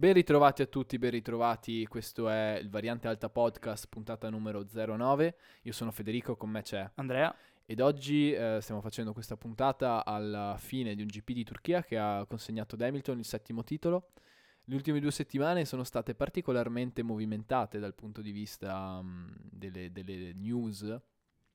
Ben ritrovati a tutti, ben ritrovati, questo è il Variante Alta Podcast, puntata numero 09, io sono Federico, con me c'è Andrea ed oggi stiamo facendo questa puntata alla fine di un GP di Turchia che ha consegnato ad Hamilton il settimo titolo. Le ultime 2 settimane sono state particolarmente movimentate dal punto di vista delle news,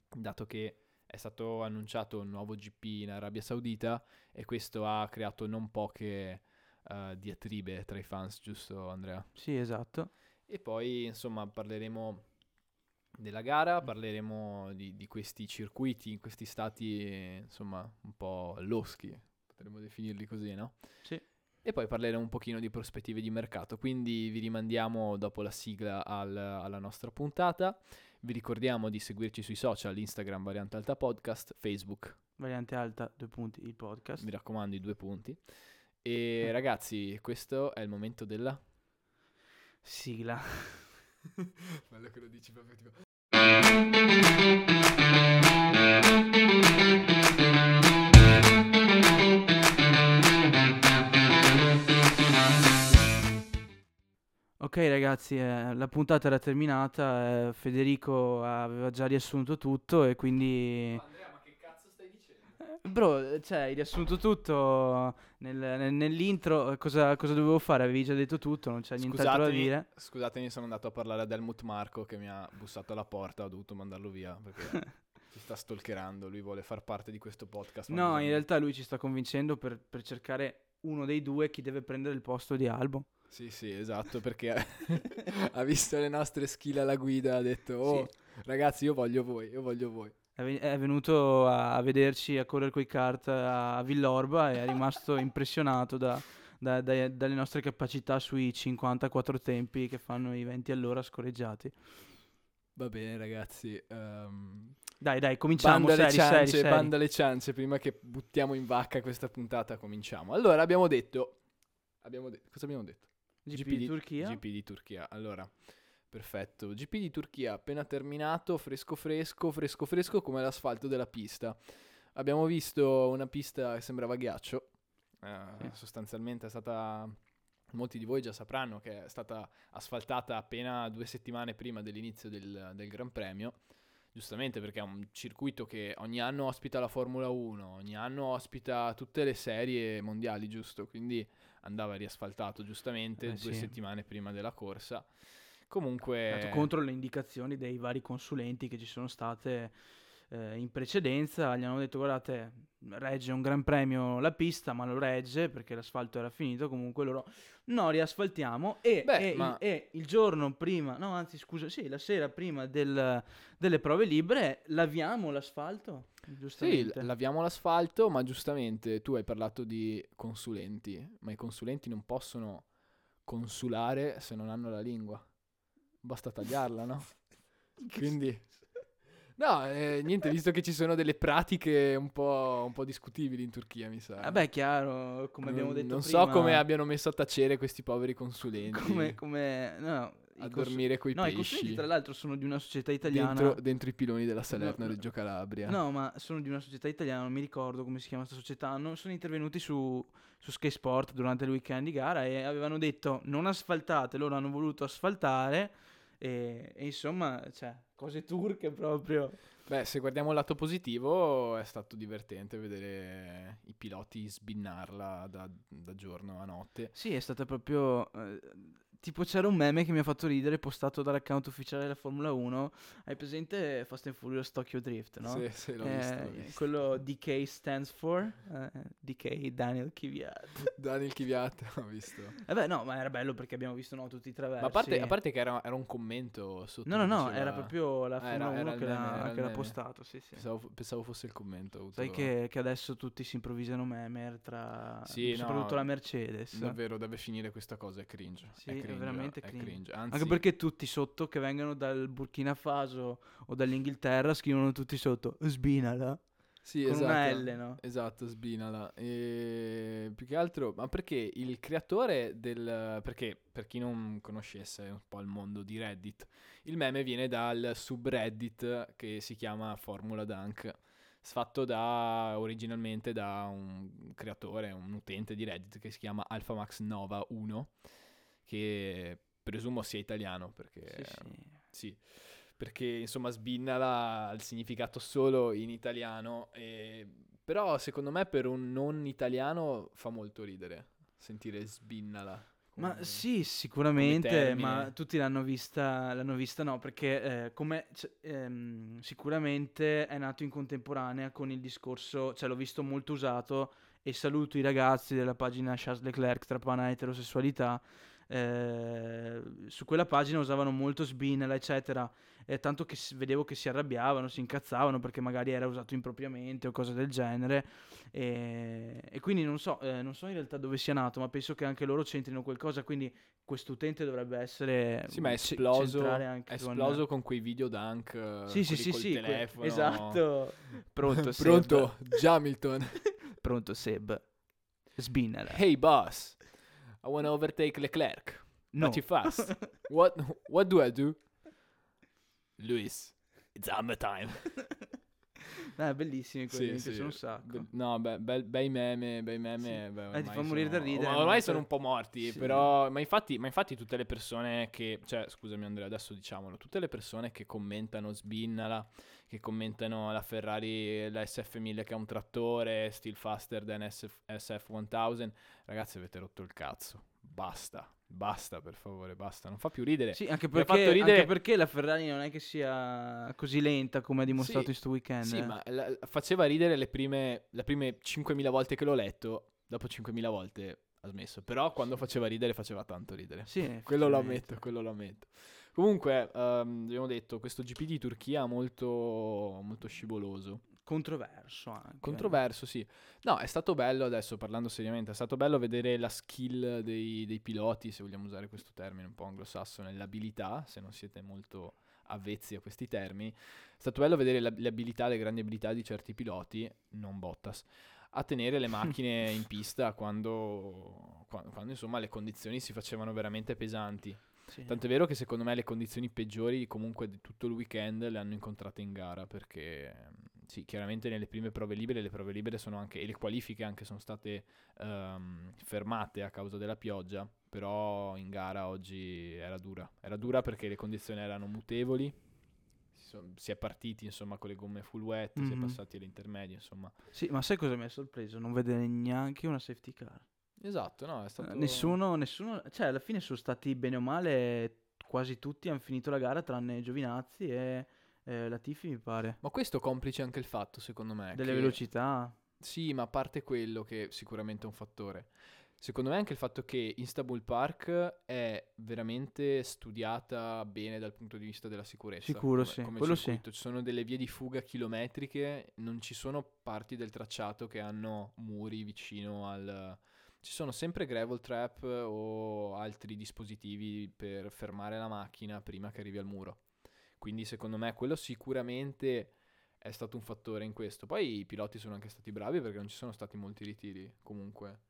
dato che è stato annunciato un nuovo GP in Arabia Saudita e questo ha creato non poche diatribe tra i fans, giusto Andrea? Sì, esatto. E poi insomma parleremo della gara, parleremo di questi circuiti in questi stati insomma un po' loschi, potremmo definirli così, no? Sì. E poi parleremo un pochino di prospettive di mercato, quindi vi rimandiamo dopo la sigla alla nostra puntata. Vi ricordiamo di seguirci sui social, Instagram Variante Alta Podcast, Facebook Variante Alta, 2 punti, il podcast. Mi raccomando, i 2 punti. E ragazzi, questo è il momento della sigla. Bello che lo dici proprio tipo... Ok ragazzi, la puntata era terminata, Federico aveva già riassunto tutto e quindi... Bro, cioè, hai riassunto tutto nell'intro, cosa dovevo fare? Avevi già detto tutto, non c'è nient'altro da dire. Scusatemi, sono andato a parlare ad Helmut Marko che mi ha bussato alla porta, ho dovuto mandarlo via perché ci sta stalkerando, lui vuole far parte di questo podcast. No, in realtà lui ci sta convincendo per cercare uno dei due che deve prendere il posto di Albon. Sì, esatto, perché ha visto le nostre skill alla guida, ha detto, oh, sì, ragazzi, io voglio voi. È venuto a vederci a correre coi kart a Villorba e è rimasto impressionato dalle nostre capacità sui 54 tempi che fanno i 20 all'ora scorreggiati. Va bene ragazzi, dai cominciamo, seri. Banda le ciance, prima che buttiamo in vacca questa puntata cominciamo. Allora abbiamo detto cosa abbiamo detto? GP di Turchia. Allora perfetto, GP di Turchia appena terminato, fresco come l'asfalto della pista. Abbiamo visto una pista che sembrava ghiaccio, sostanzialmente è stata, molti di voi già sapranno che è stata asfaltata appena 2 settimane prima dell'inizio del Gran Premio, giustamente perché è un circuito che ogni anno ospita la Formula 1, ogni anno ospita tutte le serie mondiali, giusto? Quindi andava riasfaltato giustamente 2 settimane prima della corsa. Comunque contro le indicazioni dei vari consulenti che ci sono state in precedenza, gli hanno detto guardate, regge un gran premio la pista, ma lo regge perché l'asfalto era finito, comunque loro no, riasfaltiamo il giorno prima, no anzi scusa, sì, la sera prima delle prove libere laviamo l'asfalto, giustamente. Sì, laviamo l'asfalto, ma giustamente tu hai parlato di consulenti, ma i consulenti non possono consulare se non hanno la lingua. Basta tagliarla, no? Quindi, no, niente, visto che ci sono delle pratiche un po' discutibili in Turchia, mi sa. Vabbè, chiaro, come abbiamo detto non prima. Non so come abbiano messo a tacere questi poveri consulenti. A dormire coi pesci. No, i consulenti, tra l'altro, sono di una società italiana. Dentro i piloni della Salerno-Reggio Calabria. No, ma sono di una società italiana, non mi ricordo come si chiama questa società. Non sono intervenuti su Sky Sport durante il weekend di gara e avevano detto non asfaltate, loro hanno voluto asfaltare. E insomma, cioè, cose turche proprio. Beh, se guardiamo il lato positivo, è stato divertente vedere i piloti sbinnarla da giorno a notte. Sì, è stata proprio... tipo c'era un meme che mi ha fatto ridere, postato dall'account ufficiale della Formula 1. Hai presente Fast and Furious Tokyo Drift, no? Sì, l'ho visto. Quello DK stands for DK Daniel Kvyat. Daniel Kvyat, ho visto. Vabbè, no, ma era bello perché abbiamo visto, no, tutti i traversi. Ma a parte che era un commento sotto. No, era proprio la Formula 1 che l'ha postato, sì. Pensavo fosse il commento. Sai che adesso tutti si improvvisano meme tra... Sì, soprattutto la Mercedes. Davvero, deve finire questa cosa, è cringe. Sì. È cringe. Veramente cringe. Anzi, anche perché tutti sotto che vengono dal Burkina Faso o dall'Inghilterra scrivono tutti sotto sbinala, sì, con esatto, una L, no? Esatto, sbinala. E più che altro, ma perché il creatore perché per chi non conoscesse un po' il mondo di Reddit, il meme viene dal subreddit che si chiama Formula Dunk, fatto originalmente da un creatore, un utente di Reddit che si chiama AlphaMaxNova1 che presumo sia italiano, perché sì, perché insomma sbinnala il significato solo in italiano, però secondo me per un non italiano fa molto ridere sentire sbinnala. Ma sì, sicuramente, ma tutti l'hanno vista no, perché sicuramente è nato in contemporanea con il discorso, cioè l'ho visto molto usato, e saluto i ragazzi della pagina Charles Leclerc, Trapana Eterosessualità, su quella pagina usavano molto sbinnala eccetera, tanto che vedevo che si arrabbiavano, si incazzavano perché magari era usato impropriamente o cose del genere, e quindi non so in realtà dove sia nato, ma penso che anche loro c'entrino qualcosa, quindi quest'utente dovrebbe essere ma è esploso con quei video dunk sì, telefono esatto, pronto Seb. Pronto Hamilton pronto Seb, sbinnala, hey boss, I wanna overtake Leclerc. No. Not too fast. What do I do? Luis, it's hammer time. Bellissimi quelli, mi piacciono un sacco. Bei meme. Sì. Beh, ti fa morire da ridere. Ormai sono un po' morti, sì. Però... Ma infatti tutte le persone che... Cioè, scusami Andrea, adesso diciamolo. Tutte le persone che commentano sbinnala, che commentano la Ferrari, la SF1000 che è un trattore, still faster than SF1000. Ragazzi, avete rotto il cazzo. Basta, per favore, basta, non fa più ridere. Sì, anche perché la Ferrari non è che sia così lenta come ha dimostrato questo weekend. Sì, ma faceva ridere le prime 5.000 volte che l'ho letto, dopo 5.000 volte ha smesso. Però quando faceva tanto ridere. Sì, quello lo ammetto. Comunque, abbiamo detto, questo GP di Turchia molto, molto scivoloso. Controverso, sì. No, è stato bello, adesso parlando seriamente, è stato bello vedere la skill dei piloti, se vogliamo usare questo termine un po' anglosassone, l'abilità, se non siete molto avvezzi a questi termini. È stato bello vedere le grandi abilità di certi piloti, non Bottas, a tenere le macchine in pista quando insomma le condizioni si facevano veramente pesanti. Sì. Tant'è vero che secondo me le condizioni peggiori comunque di tutto il weekend le hanno incontrate in gara, perché sì, chiaramente nelle prime prove libere, le prove libere sono anche, e le qualifiche anche sono state fermate a causa della pioggia, però in gara oggi era dura perché le condizioni erano mutevoli, si è partiti insomma con le gomme full wet, si è passati alle intermedie, insomma. Sì, ma sai cosa mi ha sorpreso? Non vedere neanche una safety car. Esatto, no, è stato... Nessuno, cioè alla fine sono stati bene o male quasi tutti, hanno finito la gara tranne Giovinazzi e Latifi mi pare. Ma questo complice anche il fatto, secondo me, delle velocità. Sì, ma a parte quello che sicuramente è un fattore, secondo me anche il fatto che Istanbul Park è veramente studiata bene dal punto di vista della sicurezza. Sicuro, come, sì, come quello circuito. Sì. Ci sono delle vie di fuga chilometriche, non ci sono parti del tracciato che hanno muri vicino al... Ci sono sempre gravel trap o altri dispositivi per fermare la macchina prima che arrivi al muro. Quindi secondo me quello sicuramente è stato un fattore in questo. Poi i piloti sono anche stati bravi perché non ci sono stati molti ritiri comunque.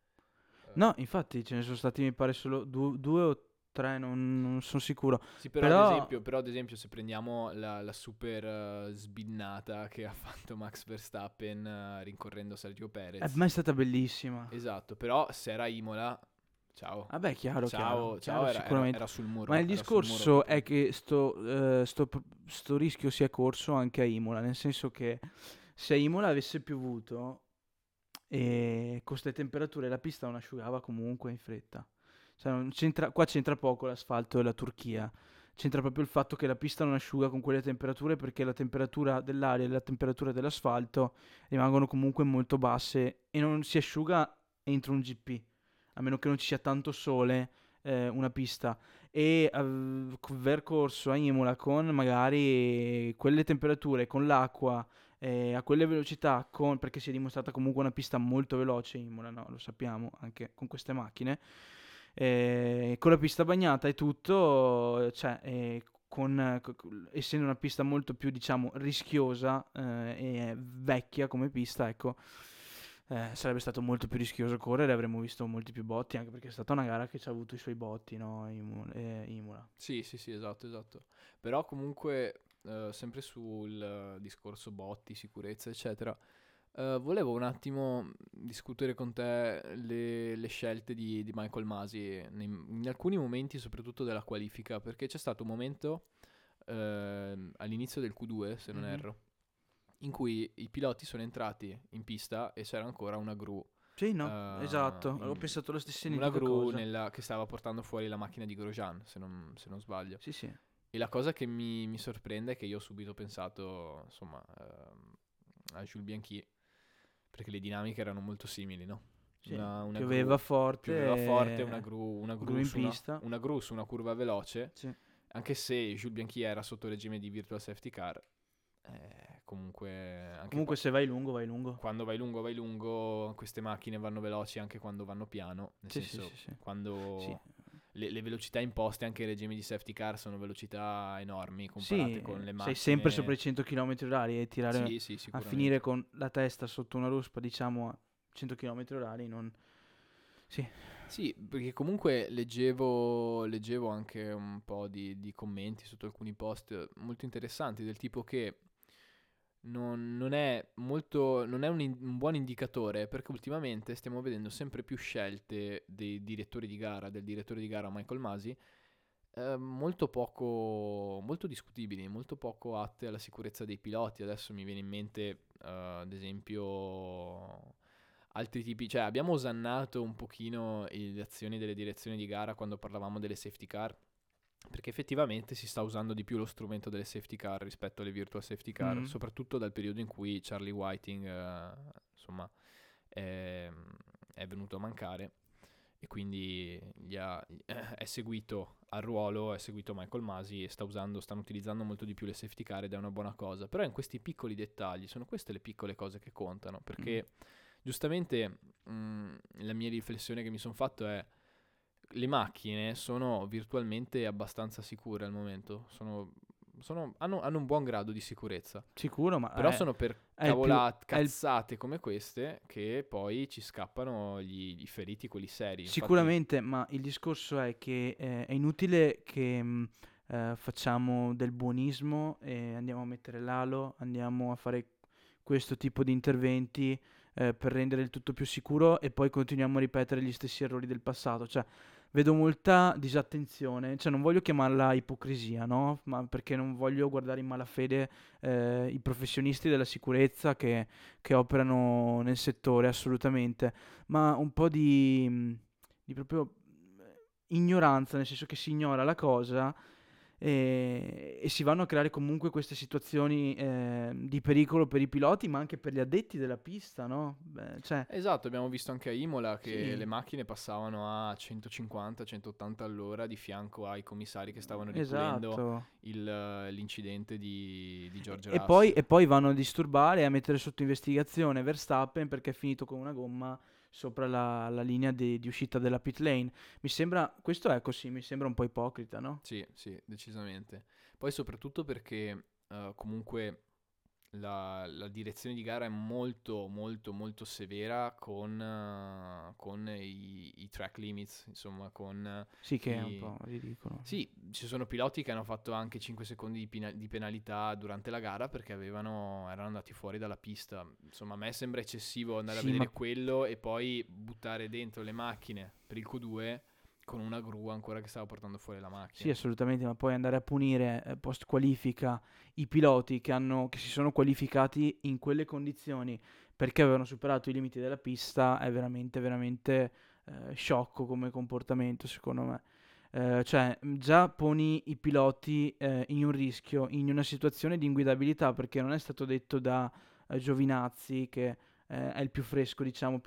No, infatti ce ne sono stati mi pare solo due o tre, non sono sicuro. Sì, però ad esempio se prendiamo la super sbinnata che ha fatto Max Verstappen rincorrendo Sergio Perez. Ma è stata bellissima. Esatto, però se era Imola, ciao. Vabbè, chiaro, era sul muro. Ma il discorso è che sto rischio si è corso anche a Imola, nel senso che se a Imola avesse piovuto e con queste temperature la pista non asciugava comunque in fretta. Cioè c'entra poco l'asfalto della Turchia, c'entra proprio il fatto che la pista non asciuga con quelle temperature, perché la temperatura dell'aria e la temperatura dell'asfalto rimangono comunque molto basse e non si asciuga entro un GP, a meno che non ci sia tanto sole una pista, e aver corso a Imola con magari quelle temperature, con l'acqua, a quelle velocità, perché si è dimostrata comunque una pista molto veloce Imola, no? Lo sappiamo anche con queste macchine. Con la pista bagnata e tutto, cioè essendo una pista molto più diciamo rischiosa e vecchia come pista, ecco, sarebbe stato molto più rischioso correre, avremmo visto molti più botti, anche perché è stata una gara che ci ha avuto i suoi botti, no? Imola. Sì, esatto, però comunque sempre sul discorso botti, sicurezza eccetera, Volevo un attimo discutere con te le scelte di Michael Masi in alcuni momenti, soprattutto della qualifica, perché c'è stato un momento all'inizio del Q2, se non erro, in cui i piloti sono entrati in pista e c'era ancora una gru. Sì, no, esatto, ho pensato la stessa identica cosa. Una gru che stava portando fuori la macchina di Grosjean, se non sbaglio. Sì, sì. E la cosa che mi sorprende è che io ho subito pensato, insomma, a Jules Bianchi, perché le dinamiche erano molto simili, no? Sì, una pioveva gru, forte. Pioveva forte, una gru in pista. Una gru su una curva veloce, sì. Anche se Jules Bianchi era sotto regime di virtual safety car, comunque se vai lungo. Quando vai lungo, queste macchine vanno veloci anche quando vanno piano, nel senso sì. Quando sì. Le velocità imposte anche ai regimi di safety car sono velocità enormi comparate con le macchine. Sei sempre sopra i 100 km/h e tirare a finire con la testa sotto una ruspa, diciamo, a 100 km/h non... Sì, perché comunque leggevo anche un po' di commenti sotto alcuni post molto interessanti, del tipo che non è un buon indicatore, perché ultimamente stiamo vedendo sempre più scelte del direttore di gara Michael Masi molto discutibili, molto poco atte alla sicurezza dei piloti. Adesso mi viene in mente ad esempio altri tipi, cioè abbiamo osannato un pochino le azioni delle direzioni di gara quando parlavamo delle safety car, perché effettivamente si sta usando di più lo strumento delle safety car rispetto alle virtual safety car, soprattutto dal periodo in cui Charlie Whiting è venuto a mancare, e quindi è seguito Michael Masi e stanno utilizzando molto di più le safety car, ed è una buona cosa. Però in questi piccoli dettagli, sono queste le piccole cose che contano, perché giustamente la mia riflessione che mi sono fatto è: le macchine sono virtualmente abbastanza sicure al momento, hanno un buon grado di sicurezza. Sicuro, ma però sono per cazzate come queste che poi ci scappano i feriti, quelli seri. Sicuramente, infatti... ma il discorso è che è inutile che facciamo del buonismo e andiamo a mettere l'alo, andiamo a fare questo tipo di interventi per rendere il tutto più sicuro, e poi continuiamo a ripetere gli stessi errori del passato. Cioè, vedo molta disattenzione, cioè non voglio chiamarla ipocrisia, no? Ma perché non voglio guardare in malafede i professionisti della sicurezza che operano nel settore, assolutamente, ma un po' di proprio ignoranza, nel senso che si ignora la cosa e si vanno a creare comunque queste situazioni di pericolo per i piloti, ma anche per gli addetti della pista, no? Esatto, abbiamo visto anche a Imola che le macchine passavano a 150-180 all'ora di fianco ai commissari che stavano ripulendo l'incidente di George Russell, e poi vanno a disturbare e a mettere sotto investigazione Verstappen perché è finito con una gomma sopra la linea di uscita della pit lane. Mi sembra, questo è così, mi sembra un po' ipocrita, no? Sì, decisamente. Poi soprattutto perché comunque la direzione di gara è molto, molto, molto severa con i track limits, insomma, con... Sì, che è un po' ridicolo. Sì, ci sono piloti che hanno fatto anche 5 secondi di penalità durante la gara perché erano andati fuori dalla pista. Insomma, a me sembra eccessivo andare a vedere quello e poi buttare dentro le macchine per il Q2 con una gru ancora che stava portando fuori la macchina. Sì, assolutamente, ma poi andare a punire post qualifica i piloti che si sono qualificati in quelle condizioni perché avevano superato i limiti della pista è veramente, veramente sciocco come comportamento, secondo me. Cioè, già poni i piloti in un rischio, in una situazione di inguidabilità, perché non è stato detto da Giovinazzi che... è il più fresco, diciamo,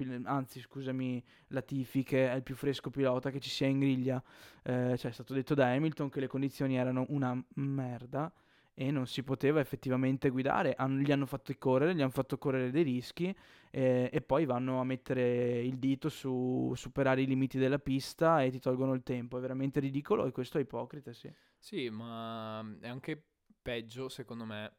Latifi, che è il più fresco pilota che ci sia in griglia, cioè è stato detto da Hamilton che le condizioni erano una merda e non si poteva effettivamente guidare, gli hanno fatto correre dei rischi, e poi vanno a mettere il dito su superare i limiti della pista e ti tolgono il tempo. È veramente ridicolo, e questo è ipocrita. Sì, ma è anche peggio, secondo me,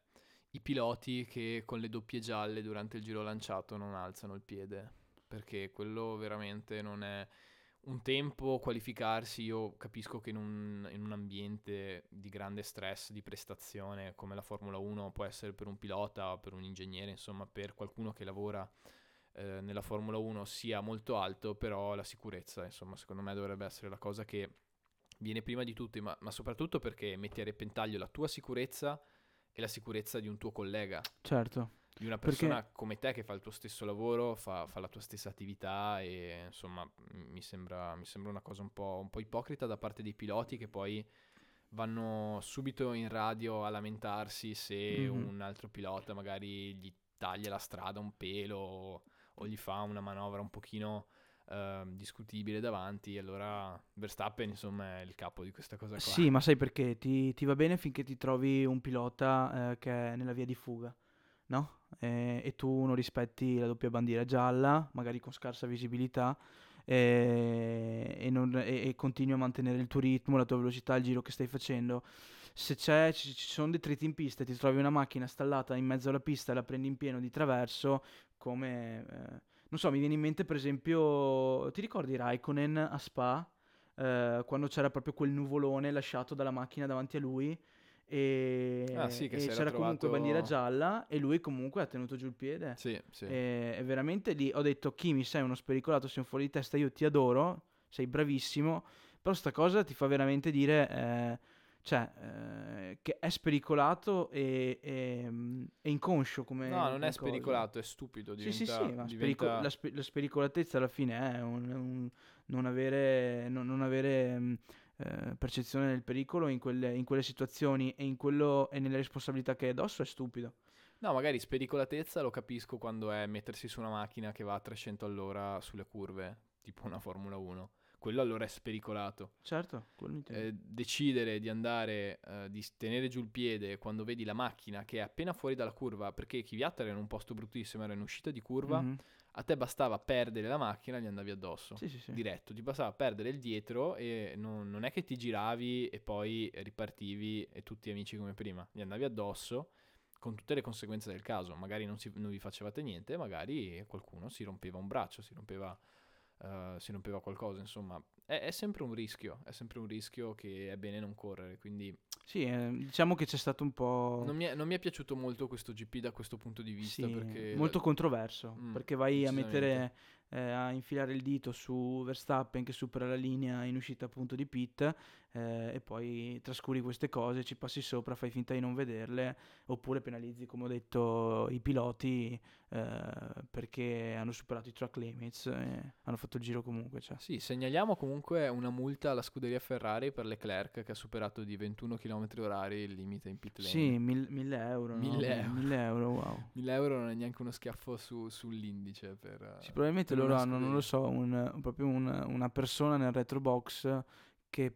i piloti che con le doppie gialle durante il giro lanciato non alzano il piede, perché quello veramente non è un tempo qualificarsi, io capisco che in un ambiente di grande stress, di prestazione, come la Formula 1 può essere per un pilota, per un ingegnere, insomma per qualcuno che lavora nella Formula 1, sia molto alto, però la sicurezza, insomma, secondo me dovrebbe essere la cosa che viene prima di tutti, ma soprattutto perché metti a repentaglio la tua sicurezza e la sicurezza di un tuo collega. Certo. Di una persona come te che fa il tuo stesso lavoro, fa la tua stessa attività, e insomma mi sembra una cosa un po' ipocrita da parte dei piloti, che poi vanno subito in radio a lamentarsi se un altro pilota magari gli taglia la strada un pelo o gli fa una manovra un pochino discutibile davanti. Allora Verstappen, insomma, è il capo di questa cosa qua. Sì, ma sai perché? Ti va bene finché ti trovi un pilota che è nella via di fuga, no? E tu non rispetti la doppia bandiera gialla, magari con scarsa visibilità, e continui a mantenere il tuo ritmo, la tua velocità, il giro che stai facendo. Se ci sono detriti in pista e ti trovi una macchina stallata in mezzo alla pista e la prendi in pieno di traverso, come non so, mi viene in mente per esempio, ti ricordi Raikkonen a Spa, quando c'era proprio quel nuvolone lasciato dalla macchina davanti a lui? Che c'era trovato... comunque bandiera gialla, e lui comunque ha tenuto giù il piede. Sì. E veramente lì ho detto: Kimi, sei uno spericolato, sei un fuori di testa, io ti adoro, sei bravissimo, però sta cosa ti fa veramente dire che è spericolato e inconscio come... No, non è spericolato, cosa. È stupido, diventa... la spericolatezza alla fine è non avere percezione del pericolo in quelle situazioni, e e nelle responsabilità che è addosso, è stupido. No, magari spericolatezza lo capisco quando è mettersi su una macchina che va a 300 all'ora sulle curve, tipo una Formula 1. Quello allora è spericolato. Certo. Decidere di andare, di tenere giù il piede quando vedi la macchina che è appena fuori dalla curva, perché Kvyat era in un posto bruttissimo, era in uscita di curva, a te bastava perdere la macchina e gli andavi addosso. Sì. Diretto, ti bastava perdere il dietro e non è che ti giravi e poi ripartivi e tutti amici come prima, gli andavi addosso con tutte le conseguenze del caso. Magari non vi facevate niente, magari qualcuno si rompeva un braccio, si rompeva qualcosa, insomma è sempre un rischio, che è bene non correre, quindi sì, diciamo che c'è stato un po'... Non mi è piaciuto molto questo GP da questo punto di vista, sì, perché... molto controverso, perché vai a mettere, a infilare il dito su Verstappen che supera la linea in uscita appunto di pit, e poi trascuri queste cose, ci passi sopra, fai finta di non vederle, oppure penalizzi, come ho detto, i piloti perché hanno superato i track limits e hanno fatto il giro comunque. Cioè. Sì, segnaliamo comunque una multa alla scuderia Ferrari per Leclerc che ha superato di 21 km orari il limite in pit lane. Sì, 1.000 euro. 1.000 euro, wow. 1.000 euro non è neanche uno schiaffo sull'indice. Sì, probabilmente loro hanno, non lo so, proprio una persona nel retro box che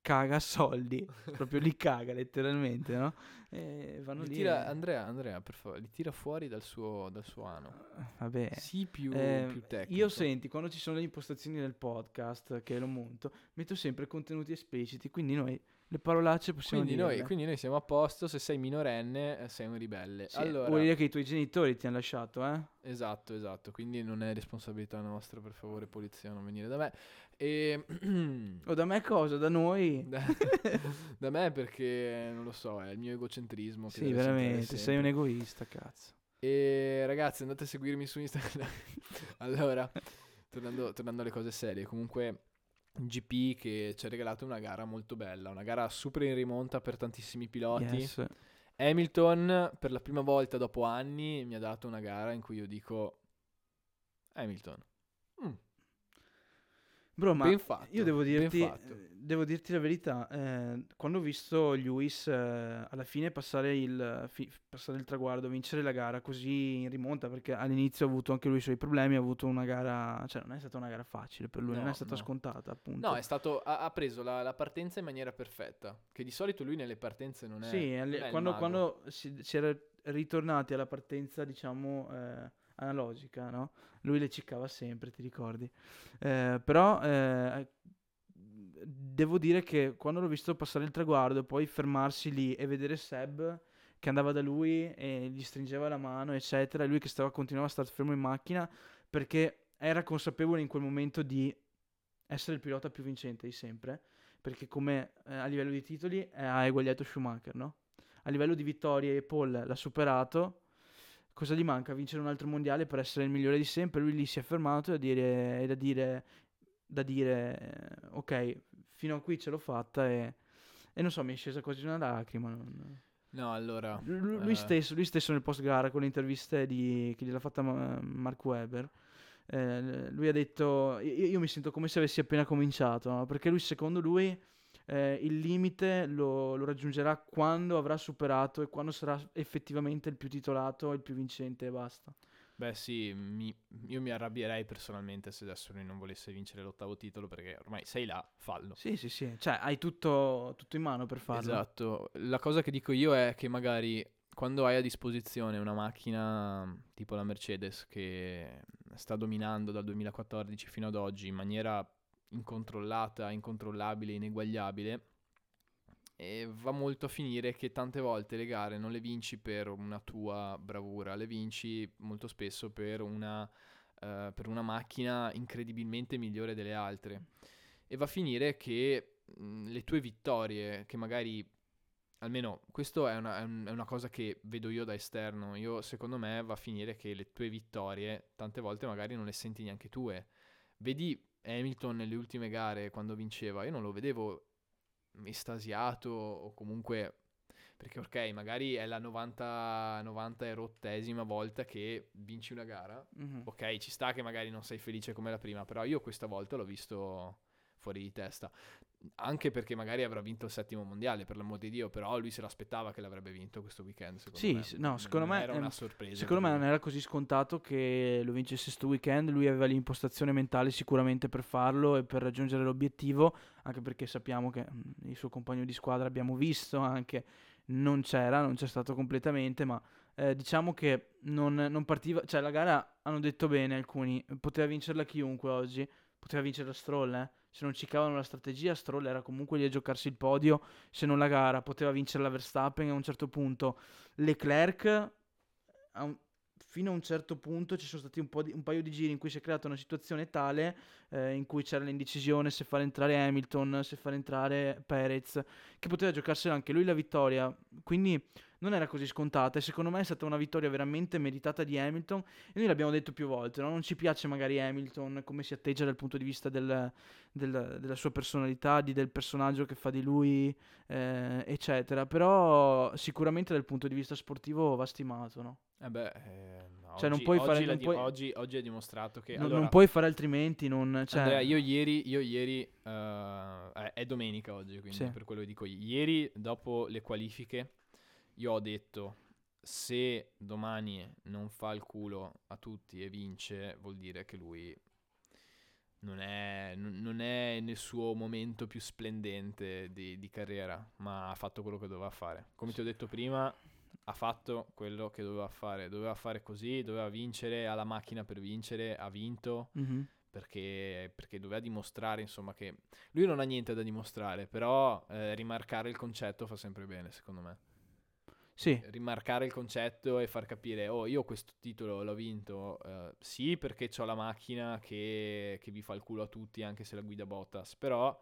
caga soldi, proprio li caga letteralmente, no? E vanno li lì tira, Andrea per favore, li tira fuori dal suo ano. Vabbè. Sì, più tecnico. Io senti, quando ci sono le impostazioni del podcast che lo monto, metto sempre contenuti espliciti, quindi noi le parolacce possiamo dire. Quindi noi siamo a posto, se sei minorenne sei un ribelle. Sì, allora, vuol dire che i tuoi genitori ti hanno lasciato, eh? Esatto, quindi non è responsabilità nostra, per favore polizia, non venire da me. O da me cosa? Da noi? Da me perché, non lo so, è il mio egocentrismo. Che sì, veramente, sei un egoista, cazzo. E ragazzi, andate a seguirmi su Instagram. Allora, tornando alle cose serie, comunque... GP che ci ha regalato una gara molto bella, una gara super in rimonta per tantissimi piloti. Yes. Hamilton per la prima volta dopo anni mi ha dato una gara in cui io dico Hamilton. Bro, ma ben fatto, io devo dirti la verità, quando ho visto Lewis alla fine passare il traguardo, vincere la gara così in rimonta, perché all'inizio ha avuto anche lui i suoi problemi, ha avuto una gara, cioè non è stata una gara facile per lui, non è stata scontata, appunto. No, ha preso la partenza in maniera perfetta, che di solito lui nelle partenze non è... Sì, quando si era ritornati alla partenza, diciamo... analogica, no? Lui le ciccava sempre, ti ricordi? Però devo dire che quando l'ho visto passare il traguardo e poi fermarsi lì e vedere Seb che andava da lui e gli stringeva la mano, eccetera, e lui che continuava a stare fermo in macchina perché era consapevole in quel momento di essere il pilota più vincente di sempre, perché come a livello di titoli ha eguagliato Schumacher, no? A livello di vittorie Paul l'ha superato, cosa gli manca? Vincere un altro mondiale per essere il migliore di sempre. Lui lì si è fermato e da dire ok, fino a qui ce l'ho fatta, e non so, mi è scesa quasi una lacrima. No, allora lui stesso nel post gara, con le interviste che gliel'ha fatta Mark Webber, lui ha detto: io mi sento come se avessi appena cominciato, no? Perché lui, secondo lui, il limite lo raggiungerà quando avrà superato e quando sarà effettivamente il più titolato, il più vincente, e basta. Beh sì, io mi arrabbierei personalmente se adesso lui non volesse vincere l'8º titolo, perché ormai sei là, fallo. Sì, cioè hai tutto in mano per farlo. Esatto, la cosa che dico io è che magari quando hai a disposizione una macchina tipo la Mercedes, che sta dominando dal 2014 fino ad oggi in maniera incontrollata, incontrollabile, ineguagliabile, e va molto a finire che tante volte le gare non le vinci per una tua bravura, le vinci molto spesso per una macchina incredibilmente migliore delle altre, e va a finire che le tue vittorie, che magari, almeno questo è una cosa che vedo io da esterno, io secondo me va a finire che le tue vittorie tante volte magari non le senti neanche tue. Vedi Hamilton nelle ultime gare quando vinceva, io non lo vedevo estasiato, o comunque, perché ok, magari è la 90 e rottesima volta che vinci una gara, ok, ci sta che magari non sei felice come la prima, però io questa volta l'ho visto fuori di testa, anche perché magari avrà vinto il 7º mondiale, per l'amor di Dio, però lui se l'aspettava che l'avrebbe vinto questo weekend, secondo me era una sorpresa. Secondo me non era così scontato che lo vincesse sto weekend, lui aveva l'impostazione mentale sicuramente per farlo e per raggiungere l'obiettivo, anche perché sappiamo che il suo compagno di squadra, abbiamo visto anche, non c'è stato completamente, ma diciamo che non partiva, cioè la gara, hanno detto bene alcuni, poteva vincerla chiunque oggi, poteva vincere Stroll, se non cicavano la strategia. Stroll era comunque lì a giocarsi il podio, se non la gara, poteva vincerla Verstappen a un certo punto, Leclerc fino a un certo punto. Ci sono stati un paio di giri in cui si è creata una situazione tale in cui c'era l'indecisione se far entrare Hamilton, se far entrare Perez, che poteva giocarsela anche lui la vittoria, quindi non era così scontata, e secondo me è stata una vittoria veramente meritata di Hamilton. E noi l'abbiamo detto più volte, no? Non ci piace magari Hamilton, come si atteggia dal punto di vista della sua personalità, del personaggio che fa di lui, eccetera, però sicuramente dal punto di vista sportivo va stimato, no? Oggi è dimostrato che non puoi fare altrimenti, non, cioè... Andrea, ieri, è domenica oggi, quindi sì. Per quello che dico, ieri dopo le qualifiche io ho detto: se domani non fa il culo a tutti e vince, vuol dire che lui non è nel suo momento più splendente di carriera, ma ha fatto quello che doveva fare. Come ti ho detto prima, ha fatto quello che doveva fare così, doveva vincere, ha la macchina per vincere, ha vinto, perché doveva dimostrare, insomma, che lui non ha niente da dimostrare, però rimarcare il concetto fa sempre bene, secondo me. Sì. Rimarcare il concetto e far capire: oh, io questo titolo l'ho vinto sì, perché c'ho la macchina che vi fa il culo a tutti, anche se la guida Bottas, però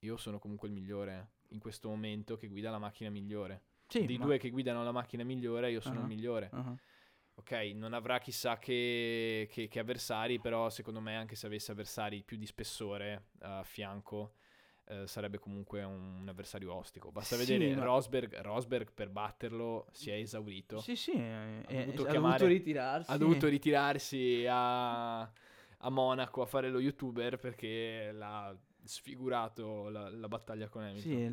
io sono comunque il migliore in questo momento, che guida la macchina migliore, sì, due che guidano la macchina migliore, io sono il migliore. Ok, non avrà chissà che avversari, però secondo me anche se avesse avversari più di spessore a fianco, sarebbe comunque un avversario ostico. Basta vedere Rosberg per batterlo si è esaurito. Sì, ha dovuto ritirarsi a Monaco a fare lo youtuber, perché l'ha sfigurato la battaglia con Hamilton. Sì,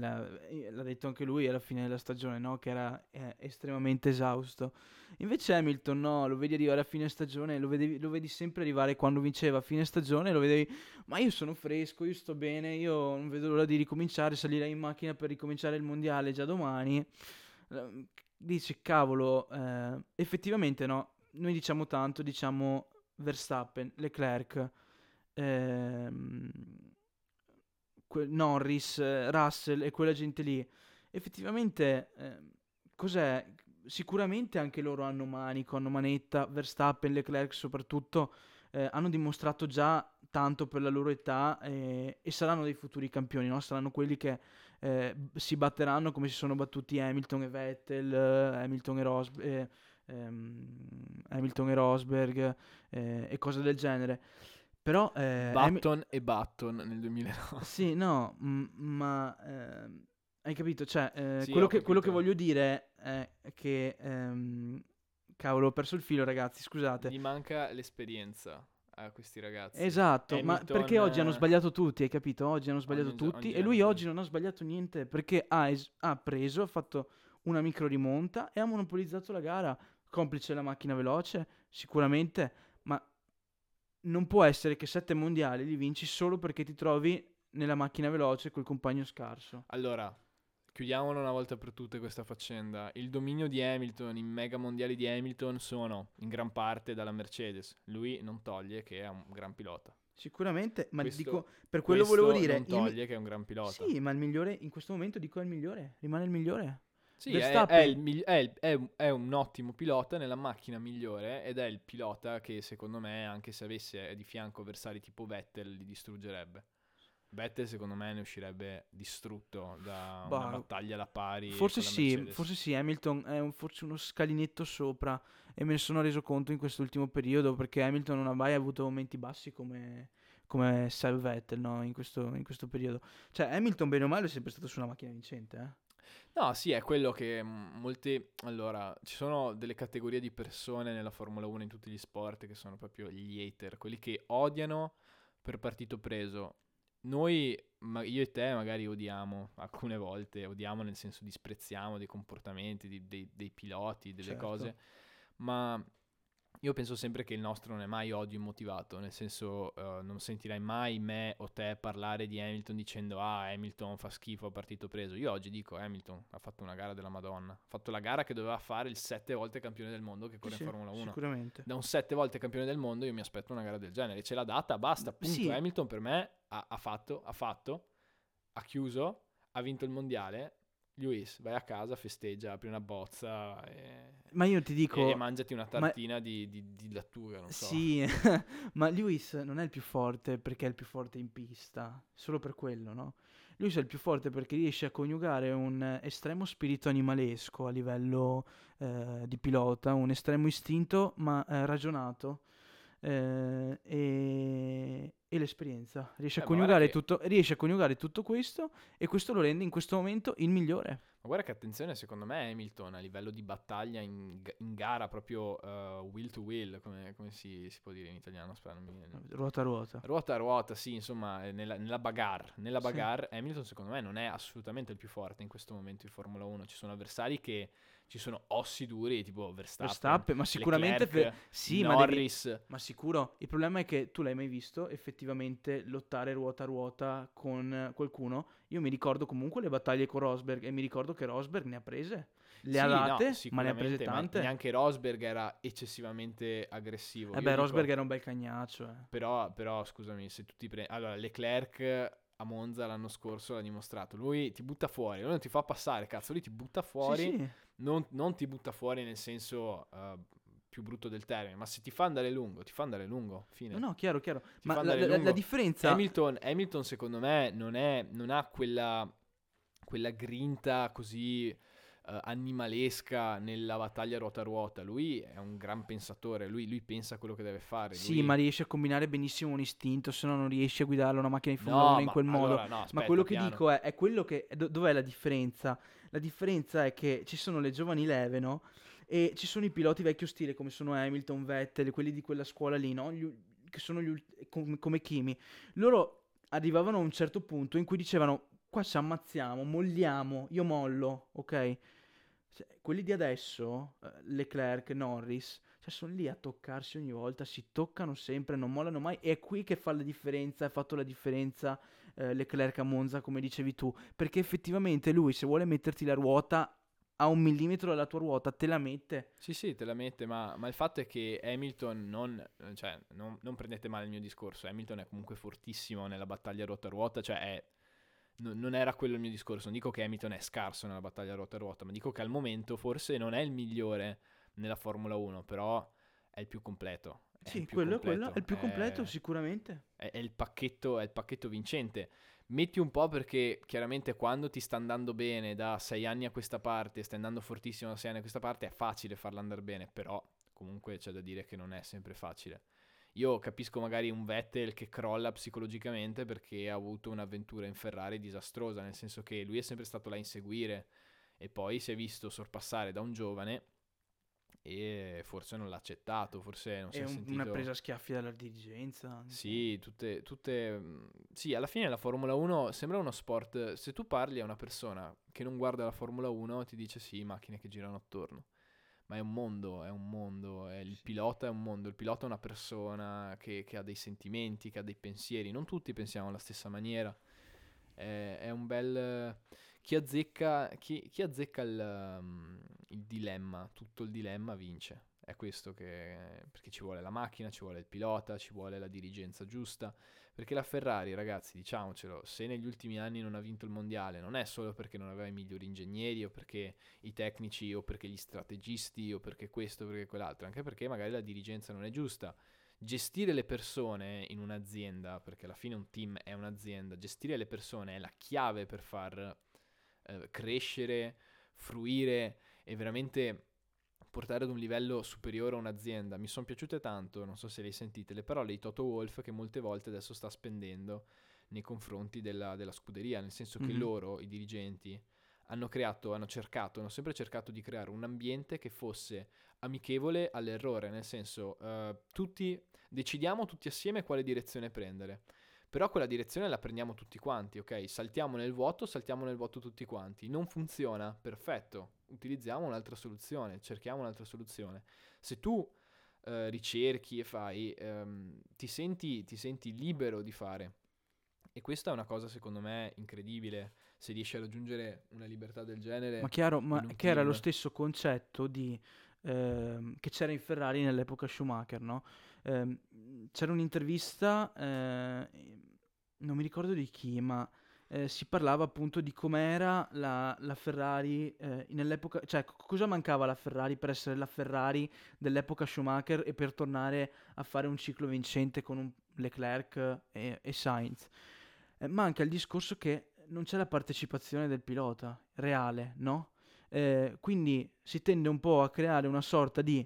l'ha detto anche lui alla fine della stagione, no? Che era estremamente esausto. Invece Hamilton no, lo vedi arrivare a fine stagione, lo vedi sempre arrivare, quando vinceva a fine stagione lo vedevi: ma io sono fresco, io sto bene, io non vedo l'ora di ricominciare, salirei in macchina per ricominciare il mondiale già domani. Dici cavolo, effettivamente no, noi diciamo tanto, diciamo Verstappen, Leclerc, Norris, Russell e quella gente lì, effettivamente cos'è? Sicuramente anche loro hanno manico, hanno manetta. Verstappen, Leclerc soprattutto hanno dimostrato già tanto per la loro età, e saranno dei futuri campioni, no? Saranno quelli che si batteranno come si sono battuti Hamilton e Vettel, Hamilton e Rosberg e cose del genere. Però Button nel 2009. Sì, no, ma hai capito? Cioè, sì, quello che voglio dire è che cavolo, ho perso il filo, ragazzi, scusate. Gli manca l'esperienza a questi ragazzi. Esatto, Hamilton, ma perché oggi hanno sbagliato tutti, hai capito? Oggi hanno sbagliato tutti e lui oggi non ha sbagliato niente, perché ha fatto una micro rimonta e ha monopolizzato la gara, complice la macchina veloce, sicuramente, ma non può essere che 7 mondiali li vinci solo perché ti trovi nella macchina veloce col compagno scarso. Allora, chiudiamola una volta per tutte questa faccenda. Il dominio di Hamilton, i mega mondiali di Hamilton sono in gran parte dalla Mercedes. Lui non toglie che è un gran pilota. Sicuramente, ma questo, dico, per quello volevo dire, non toglie che è un gran pilota. Sì, ma il migliore in questo momento, dico, è il migliore, rimane il migliore. Sì, è un ottimo pilota nella macchina migliore, ed è il pilota che secondo me, anche se avesse di fianco avversari tipo Vettel, li distruggerebbe. Vettel secondo me ne uscirebbe distrutto da una battaglia alla pari. Forse sì, Hamilton è forse uno scalinetto sopra, e me ne sono reso conto in quest'ultimo periodo, perché Hamilton non ha mai avuto momenti bassi come Seb Vettel, no? In questo periodo, cioè Hamilton bene o male è sempre stato su una macchina vincente, eh? No, sì, è quello che molte... Allora, ci sono delle categorie di persone nella Formula 1, in tutti gli sport, che sono proprio gli hater, quelli che odiano per partito preso. Noi, io e te, magari odiamo alcune volte, odiamo nel senso disprezziamo dei comportamenti dei piloti, delle cose, ma io penso sempre che il nostro non è mai odio immotivato, nel senso non sentirai mai me o te parlare di Hamilton dicendo Hamilton fa schifo a partito preso. Io oggi dico Hamilton ha fatto una gara della Madonna, ha fatto la gara che doveva fare il 7 volte campione del mondo che corre in Formula 1. Sicuramente. Da un 7 volte campione del mondo io mi aspetto una gara del genere, ce l'ha data, basta, punto. Sì. Hamilton per me ha fatto, ha chiuso, ha vinto il mondiale. Luis, vai a casa, festeggia, apri una bozza ma io ti dico, e mangiati una tartina di lattuga, non so. Sì, ma Luis non è il più forte perché è il più forte in pista, solo per quello, no? Luis è il più forte perché riesce a coniugare un estremo spirito animalesco a livello di pilota, un estremo istinto ma ragionato e l'esperienza, riesce a coniugare tutto, riesce a coniugare tutto questo, e questo lo rende in questo momento il migliore. Ma guarda che attenzione, secondo me Hamilton a livello di battaglia in gara proprio wheel to wheel, come si può dire in italiano, ruota a ruota, sì, insomma, nella bagarre sì. Hamilton secondo me non è assolutamente il più forte in questo momento in Formula 1. Ci sono avversari che ci sono ossi duri tipo Verstappen, ma sicuramente Leclerc, Norris, ma sicuro. Il problema è che tu l'hai mai visto effettivamente lottare ruota a ruota con qualcuno? Io mi ricordo comunque le battaglie con Rosberg, e mi ricordo che Rosberg ne ha prese, ma ne ha prese tante. Neanche Rosberg era eccessivamente aggressivo. Rosberg era un bel cagnaccio. Però scusami, se tutti allora Leclerc a Monza l'anno scorso l'ha dimostrato, lui ti butta fuori, lui non ti fa passare, cazzo, lui ti butta fuori, sì. Non ti butta fuori nel senso più brutto del termine, ma se ti fa andare lungo, fine. No, chiaro, ti ma la differenza... Hamilton secondo me non ha quella grinta così animalesca nella battaglia ruota a ruota. Lui è un gran pensatore, lui pensa quello che deve fare. Sì, ma riesce a combinare benissimo un istinto, se no non riesce a guidare una macchina di Formula 1 in quel modo. Allora, no, aspetta, ma quello che dico è quello che... Dov'è la differenza? La differenza è che ci sono le giovani leve, no? E ci sono i piloti vecchio stile, come sono Hamilton, Vettel, quelli di quella scuola lì, no? Che sono come Kimi. Loro arrivavano a un certo punto in cui dicevano: qua ci ammazziamo, molliamo, io mollo, ok? Cioè, quelli di adesso, Leclerc, Norris, cioè sono lì a toccarsi ogni volta, si toccano sempre, non mollano mai, e è qui che fa la differenza, ha fatto la differenza Leclerc a Monza, come dicevi tu, perché effettivamente lui, se vuole metterti la ruota a 1 millimetro dalla tua ruota, te la mette. Sì, te la mette, ma il fatto è che Hamilton non prendete male il mio discorso, Hamilton è comunque fortissimo nella battaglia ruota a ruota, cioè non era quello il mio discorso. Non dico che Hamilton è scarso nella battaglia ruota a ruota, ma dico che al momento forse non è il migliore nella Formula 1, però è il più completo. Sì, quello è il più completo, sicuramente. È il pacchetto vincente. Metti un po' perché chiaramente quando ti sta andando bene da 6 anni a questa parte, stai andando fortissimo da 6 anni a questa parte, è facile farla andare bene, però comunque c'è da dire che non è sempre facile. Io capisco magari un Vettel che crolla psicologicamente perché ha avuto un'avventura in Ferrari disastrosa, nel senso che lui è sempre stato là a inseguire e poi si è visto sorpassare da un giovane e forse non l'ha accettato, forse non si è sentito... una presa a schiaffi dalla dirigenza. Sì, sì, alla fine la Formula 1 sembra uno sport. Se tu parli a una persona che non guarda la Formula 1 ti dice sì, macchine che girano attorno, ma è un mondo, il pilota è un mondo, il pilota è una persona che ha dei sentimenti, che ha dei pensieri, non tutti pensiamo alla stessa maniera. È un bel... Chi azzecca il dilemma, tutto il dilemma vince. È questo perché ci vuole la macchina, ci vuole il pilota, ci vuole la dirigenza giusta. Perché la Ferrari, ragazzi, diciamocelo, se negli ultimi anni non ha vinto il mondiale, non è solo perché non aveva i migliori ingegneri o perché i tecnici o perché gli strategisti o perché questo o perché quell'altro, anche perché magari la dirigenza non è giusta. Gestire le persone in un'azienda, perché alla fine un team è un'azienda, gestire le persone è la chiave per far crescere, fruire e veramente portare ad un livello superiore a un'azienda. Mi sono piaciute tanto, non so se le hai sentite, le parole di Toto Wolff che molte volte adesso sta spendendo nei confronti della scuderia, nel senso che loro, i dirigenti, hanno sempre cercato di creare un ambiente che fosse amichevole all'errore, nel senso tutti decidiamo tutti assieme quale direzione prendere, però quella direzione la prendiamo tutti quanti, ok? Saltiamo nel vuoto tutti quanti, non funziona, perfetto, utilizziamo un'altra soluzione, cerchiamo un'altra soluzione. Se tu ricerchi e fai, ti senti libero di fare. E questa è una cosa secondo me incredibile, se riesci a raggiungere una libertà del genere. Ma chiaro, che era lo stesso concetto di che c'era in Ferrari nell'epoca Schumacher, no? C'era un'intervista, non mi ricordo di chi, ma si parlava appunto di com'era la Ferrari nell'epoca, cioè cosa mancava alla Ferrari per essere la Ferrari dell'epoca Schumacher e per tornare a fare un ciclo vincente con un Leclerc e Sainz. Manca il discorso che non c'è la partecipazione del pilota reale, no? Quindi si tende un po' a creare una sorta di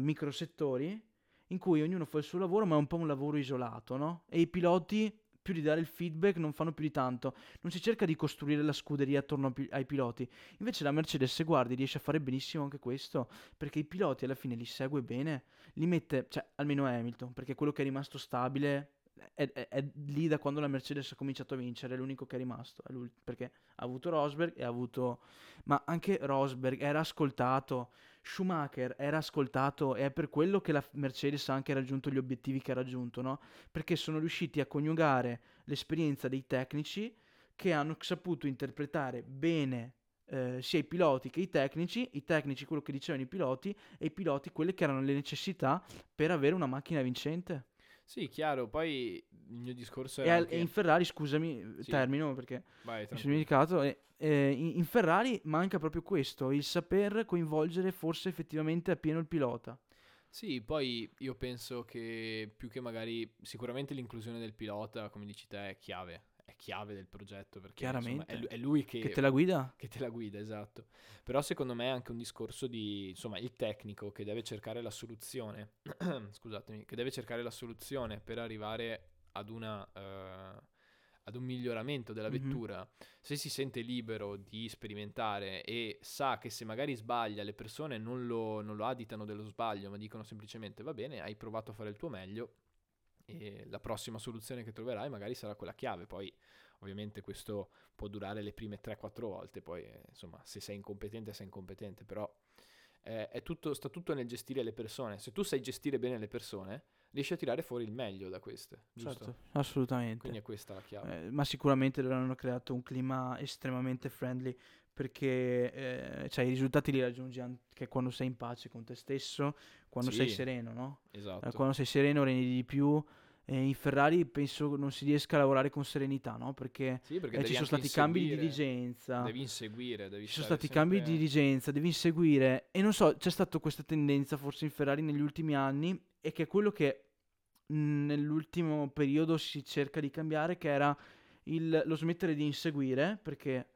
microsettori in cui ognuno fa il suo lavoro, ma è un po' un lavoro isolato, no? E i piloti, più di dare il feedback, non fanno più di tanto, non si cerca di costruire la scuderia attorno ai piloti. Invece la Mercedes, se guardi, riesce a fare benissimo anche questo, perché i piloti alla fine li segue bene, li mette, cioè almeno Hamilton, perché quello che è rimasto stabile è lì da quando la Mercedes ha cominciato a vincere, è l'unico che è rimasto, perché ha avuto Rosberg e ha avuto, ma anche Rosberg era ascoltato, Schumacher era ascoltato, e è per quello che la Mercedes ha anche raggiunto gli obiettivi che ha raggiunto, no? Perché sono riusciti a coniugare l'esperienza dei tecnici che hanno saputo interpretare bene sia i piloti che i tecnici quello che dicevano i piloti e i piloti quelle che erano le necessità per avere una macchina vincente. Sì, chiaro, poi il mio discorso era anche... in Ferrari, scusami, sì. Termino perché vai, mi sono dimenticato, in Ferrari manca proprio questo, il saper coinvolgere forse effettivamente appieno il pilota. Sì, poi io penso che più che magari, sicuramente l'inclusione del pilota, come dici te, è chiave del progetto, perché chiaramente insomma, è lui che te la guida. Che te la guida, esatto. Però secondo me è anche un discorso di, insomma, il tecnico che deve cercare la soluzione, scusatemi, che deve cercare la soluzione per arrivare ad un miglioramento della vettura. Se si sente libero di sperimentare e sa che se magari sbaglia le persone non lo additano dello sbaglio, ma dicono semplicemente va bene, hai provato a fare il tuo meglio, e la prossima soluzione che troverai magari sarà quella chiave. Poi ovviamente questo può durare le prime 3-4 volte, poi insomma se sei incompetente, però sta tutto nel gestire le persone. Se tu sai gestire bene le persone riesci a tirare fuori il meglio da queste, giusto? Certo, assolutamente. Quindi è questa la chiave. Ma sicuramente loro hanno creato un clima estremamente friendly, perché i risultati li raggiungi anche quando sei in pace con te stesso, quando sei sereno, no? Esatto. Quando sei sereno regni di più. In Ferrari penso non si riesca a lavorare con serenità, no? Perché, perché ci sono stati cambi di dirigenza. Devi inseguire. Ci sono stati cambi di dirigenza, devi inseguire. E non so, c'è stata questa tendenza forse in Ferrari negli ultimi anni, e che è quello che nell'ultimo periodo si cerca di cambiare, che era lo smettere di inseguire, perché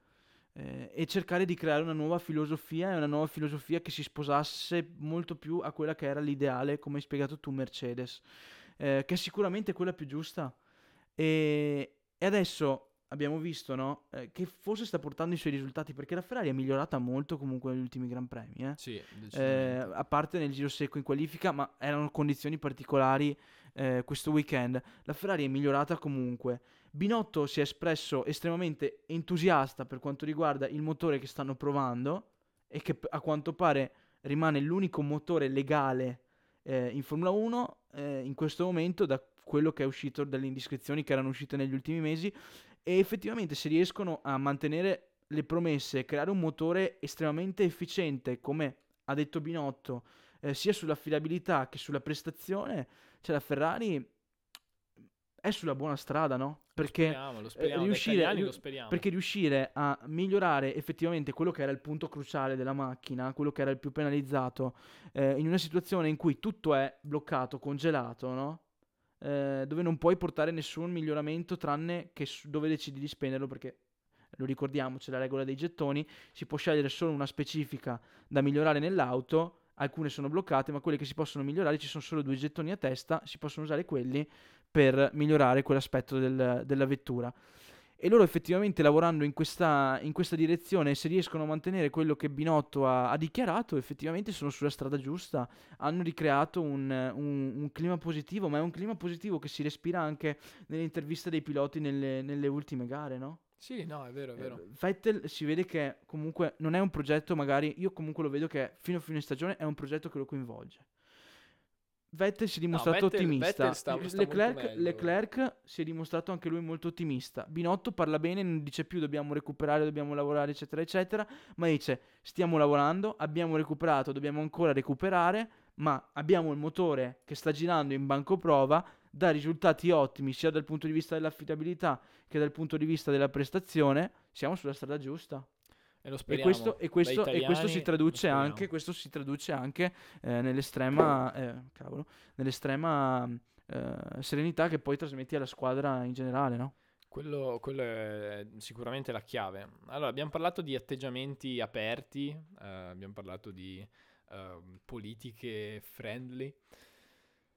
e cercare di creare una nuova filosofia, e una nuova filosofia che si sposasse molto più a quella che era l'ideale, come hai spiegato tu, Mercedes, che è sicuramente quella più giusta, e adesso abbiamo visto, no? Che forse sta portando i suoi risultati, perché la Ferrari è migliorata molto comunque negli ultimi Gran Premi, Sì, a parte nel giro secco in qualifica, ma erano condizioni particolari questo weekend. La Ferrari è migliorata comunque. Binotto si è espresso estremamente entusiasta per quanto riguarda il motore che stanno provando e che a quanto pare rimane l'unico motore legale in Formula 1 in questo momento, da quello che è uscito dalle indiscrezioni che erano uscite negli ultimi mesi. E effettivamente, se riescono a mantenere le promesse, creare un motore estremamente efficiente, come ha detto Binotto, sia sull'affidabilità che sulla prestazione, cioè la Ferrari è sulla buona strada, no? Perché lo speriamo, lo speriamo. Perché riuscire a migliorare effettivamente quello che era il punto cruciale della macchina, quello che era il più penalizzato, in una situazione in cui tutto è bloccato, congelato, no? Dove non puoi portare nessun miglioramento, tranne che dove decidi di spenderlo, perché lo ricordiamo, c'è la regola dei gettoni, si può scegliere solo una specifica da migliorare nell'auto, alcune sono bloccate, ma quelle che si possono migliorare, ci sono solo 2 gettoni a testa, si possono usare quelli per migliorare quell'aspetto della vettura. E loro effettivamente, lavorando in questa direzione, se riescono a mantenere quello che Binotto ha dichiarato, effettivamente sono sulla strada giusta. Hanno ricreato un clima positivo, ma è un clima positivo che si respira anche nelle interviste dei piloti nelle ultime gare, no? Sì, no, è vero, è vero. Vettel si vede che comunque non è un progetto, magari io comunque lo vedo che fino a fine stagione è un progetto che lo coinvolge. Vettel si è dimostrato ottimista. Leclerc si è dimostrato anche lui molto ottimista. Binotto parla bene, non dice più dobbiamo recuperare, dobbiamo lavorare, eccetera, eccetera, ma dice stiamo lavorando, abbiamo recuperato, dobbiamo ancora recuperare, ma abbiamo il motore che sta girando in banco prova, dà risultati ottimi sia dal punto di vista dell'affidabilità che dal punto di vista della prestazione, siamo sulla strada giusta. E lo speriamo, questo si traduce anche nell'estrema serenità che poi trasmetti alla squadra in generale, no? Quello è sicuramente la chiave. Allora, abbiamo parlato di atteggiamenti aperti, abbiamo parlato di politiche friendly,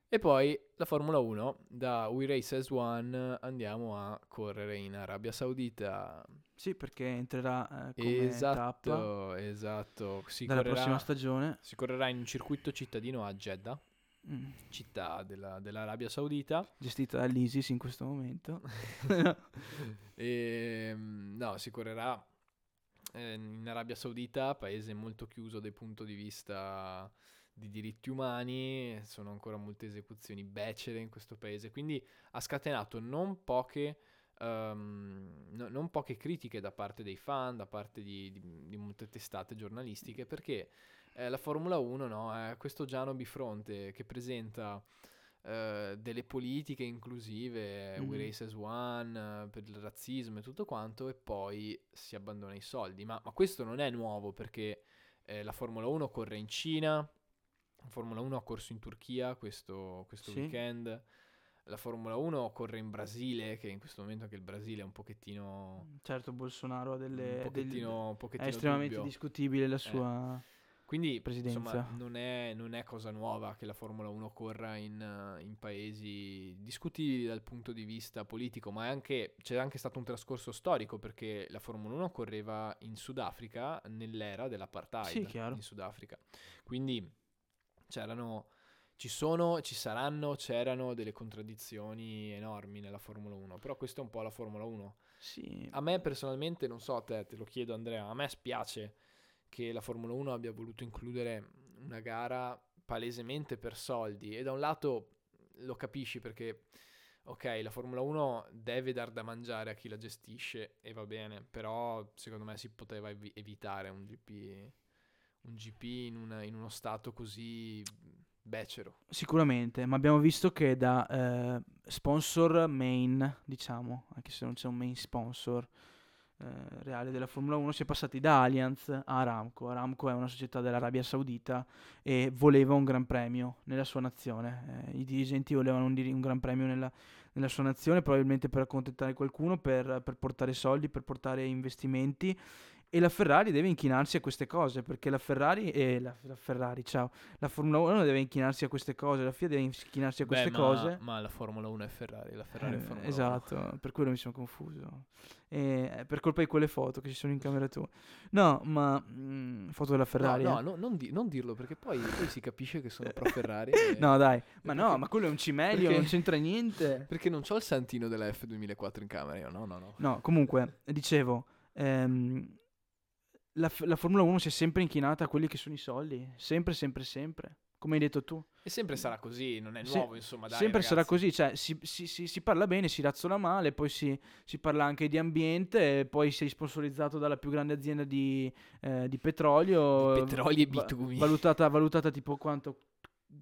e poi la Formula 1. Da We Race as One andiamo a correre in Arabia Saudita. Sì, perché entrerà come tappa. Esatto. Dalla prossima stagione. Si correrà in un circuito cittadino a Jeddah, città dell'Arabia Saudita, gestita dall'ISIS in questo momento. Si correrà in Arabia Saudita, paese molto chiuso dal punto di vista di diritti umani, sono ancora molte esecuzioni becere in questo paese, quindi ha scatenato non poche critiche da parte dei fan, da parte di molte testate giornalistiche, perché la Formula 1 è questo giano bifronte che presenta delle politiche inclusive, We Race as One, per il razzismo e tutto quanto, e poi si abbandona i soldi, ma questo non è nuovo, perché la Formula 1 corre in Cina, la Formula 1 ha corso in Turchia questo sì, weekend. La Formula 1 corre in Brasile, che in questo momento anche il Brasile è un pochettino... Certo, Bolsonaro ha un pochettino è estremamente dubbio, discutibile la sua quindi, presidenza. Insomma, non è cosa nuova che la Formula 1 corra in paesi discutibili dal punto di vista politico, ma c'è anche stato un trascorso storico, perché la Formula 1 correva in Sudafrica nell'era dell'apartheid. Sì, chiaro. In Sudafrica. Quindi c'erano delle contraddizioni enormi nella Formula 1, però questa è un po' la Formula 1. Sì. A me personalmente, non so te lo chiedo Andrea, a me spiace che la Formula 1 abbia voluto includere una gara palesemente per soldi, e da un lato lo capisci, perché ok, la Formula 1 deve dar da mangiare a chi la gestisce e va bene, però secondo me si poteva evitare un GP in uno stato così becero. Sicuramente, ma abbiamo visto che da sponsor main, diciamo, anche se non c'è un main sponsor, reale della Formula 1, si è passati da Allianz a Aramco. Aramco è una società dell'Arabia Saudita e voleva un gran premio nella sua nazione, i dirigenti volevano un gran premio nella sua nazione, probabilmente per accontentare qualcuno, per portare soldi, per portare investimenti, e la Ferrari deve inchinarsi a queste cose, perché la Formula 1 deve inchinarsi a queste cose, la FIA deve inchinarsi a queste cose. Ma la Formula 1 è Ferrari, la Ferrari è Formula 1. Esatto, per quello mi sono confuso. Per colpa di quelle foto che ci sono in camera tua. No, ma foto della Ferrari. Non dirlo, perché poi si capisce che sono pro Ferrari. No, dai, ma quello è un cimelio, non c'entra niente. Perché non c'ho il santino della F2004 in camera, io no. No, comunque, dicevo, la Formula 1 si è sempre inchinata a quelli che sono i soldi, sempre, come hai detto tu. E sempre sarà così, non è nuovo, insomma, dai, sempre ragazzi. Sarà così, cioè si parla bene, si razzola male, poi si parla anche di ambiente, e poi sei sponsorizzato dalla più grande azienda di petrolio. Di petrolio e bitumi. Valutata tipo quanto?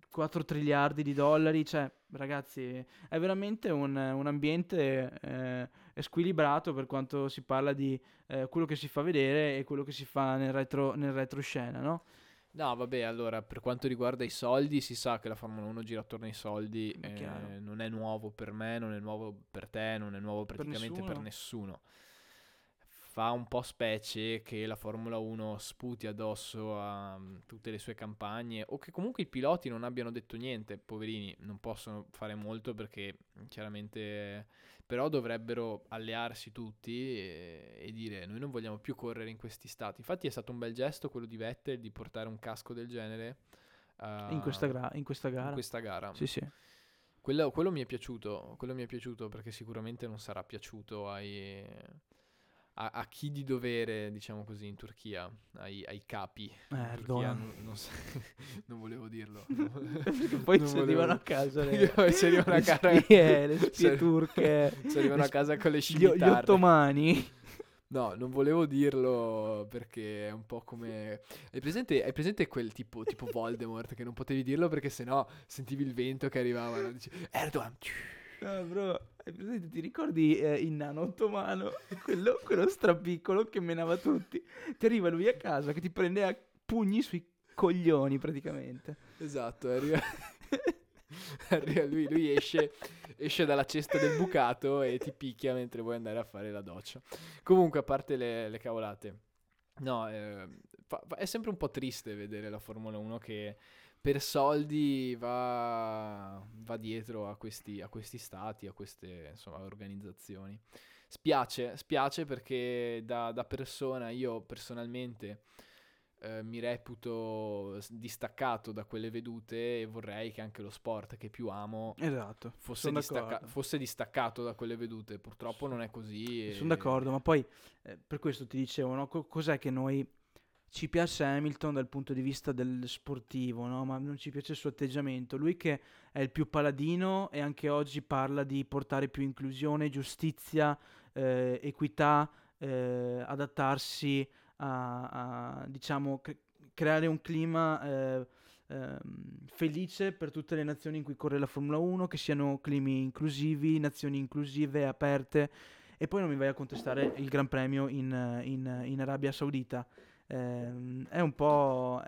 4 triliardi di dollari, cioè ragazzi è veramente un ambiente squilibrato per quanto si parla di quello che si fa vedere e quello che si fa nel retroscena, no? No, vabbè, allora per quanto riguarda i soldi si sa che la Formula 1 gira attorno ai soldi, non è nuovo per me, non è nuovo per te, non è nuovo praticamente per nessuno. Fa un po' specie che la Formula 1 sputi addosso a tutte le sue campagne, o che comunque i piloti non abbiano detto niente, poverini, non possono fare molto perché chiaramente, però dovrebbero allearsi tutti e dire noi non vogliamo più correre in questi stati. Infatti è stato un bel gesto quello di Vettel di portare un casco del genere in questa gara. Sì. Quello mi è piaciuto perché sicuramente non sarà piaciuto a chi di dovere, diciamo così, in Turchia, ai capi. Turchia, non volevo dirlo. Perché poi ci arrivano a casa le spie turche. Ci arrivano a casa con le scimitarre. Gli ottomani. No, non volevo dirlo perché è un po' come... Hai presente quel tipo Voldemort che non potevi dirlo perché sennò sentivi il vento che arrivava. No? Dici, Erdogan... No, bro, hai presente, ti ricordi il nano ottomano? Quello strapiccolo che menava tutti. Ti arriva lui a casa che ti prende a pugni sui coglioni praticamente. Esatto, lui esce dalla cesta del bucato e ti picchia mentre vuoi andare a fare la doccia. Comunque, a parte le cavolate, no, è sempre un po' triste vedere la Formula 1 che... per soldi va dietro a questi stati, a queste, insomma, organizzazioni. Spiace perché da persona, io personalmente mi reputo distaccato da quelle vedute e vorrei che anche lo sport che più amo fosse distaccato da quelle vedute. Purtroppo non è così. Sono d'accordo, ma poi per questo ti dicevo, no? Cos'è che noi... Ci piace Hamilton dal punto di vista del sportivo, no? Ma non ci piace il suo atteggiamento. Lui che è il più paladino e anche oggi parla di portare più inclusione, giustizia, equità, adattarsi a diciamo, creare un clima felice per tutte le nazioni in cui corre la Formula 1, che siano climi inclusivi, nazioni inclusive, aperte. E poi non mi vai a contestare il Gran Premio in Arabia Saudita. È un po',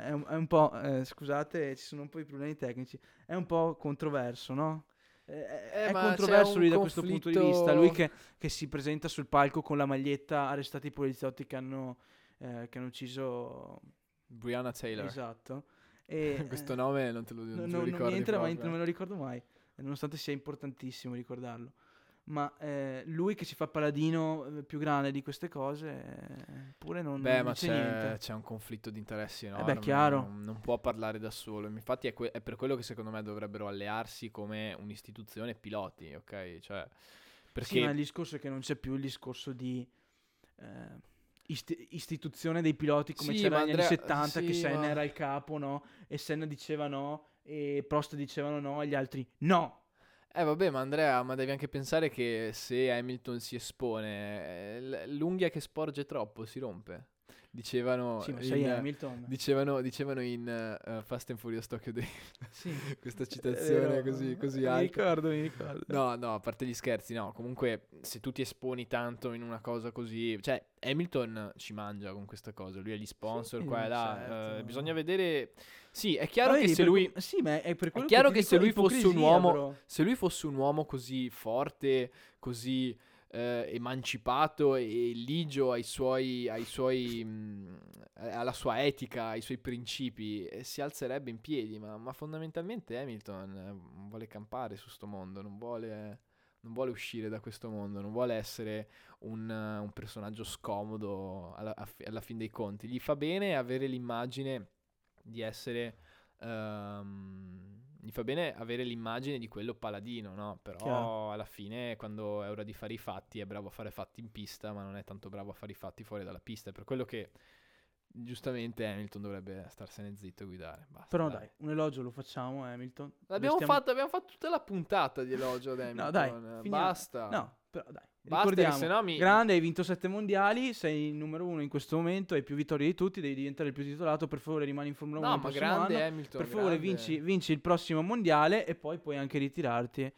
scusate, ci sono un po' di problemi tecnici, è un po' controverso, no? È controverso lui da questo punto di vista, lui che si presenta sul palco con la maglietta arrestati i poliziotti che hanno ucciso Breonna Taylor. Esatto. E, questo nome non te lo ricordi, non entra, ma non me lo ricordo mai, nonostante sia importantissimo ricordarlo. Ma lui che si fa paladino più grande di queste cose pure non dice niente. C'è un conflitto di interessi enorme, chiaro. Non può parlare da solo, infatti è per quello che secondo me dovrebbero allearsi come un'istituzione piloti, ok? Cioè, perché... Sì, ma il discorso è che non c'è più il discorso di istituzione dei piloti come c'era negli anni 70, che Senna era il capo, no? E Senna diceva no e Prost dicevano no e gli altri no. Vabbè, ma Andrea, ma devi anche pensare che se Hamilton si espone, l'unghia che sporge troppo si rompe. dicevano, dicevano in Fast and Furious Tokyo Drift, sì. Questa citazione così alta. Mi ricordo. No, a parte gli scherzi, no, comunque se tu ti esponi tanto in una cosa così, cioè Hamilton ci mangia con questa cosa, lui ha gli sponsor, sì, qua e là, certo. Bisogna vedere, sì, è chiaro che se lui fosse un uomo, però. Se lui fosse un uomo così forte, così emancipato e ligio alla sua etica, ai suoi principi, si alzerebbe in piedi, ma fondamentalmente Hamilton vuole campare su sto mondo, non vuole uscire da questo mondo, non vuole essere un personaggio scomodo alla fin dei conti. Gli fa bene avere l'immagine di essere gli fa bene avere l'immagine di quello paladino, no? Però chiaro. Alla fine, quando è ora di fare i fatti, è bravo a fare fatti in pista, ma non è tanto bravo a fare i fatti fuori dalla pista. Per quello che giustamente Hamilton dovrebbe starsene zitto e guidare. Basta, però dai, un elogio lo facciamo a Hamilton. Abbiamo fatto tutta la puntata di elogio ad Hamilton. No, dai, basta. No, però dai. Ricordiamo, grande, hai vinto 7 mondiali, sei il numero 1 in questo momento, hai più vittorie di tutti, devi diventare il più titolato, per favore rimani in Formula 1. No, ma grande anno, Hamilton, per favore vinci il prossimo mondiale e poi puoi anche ritirarti.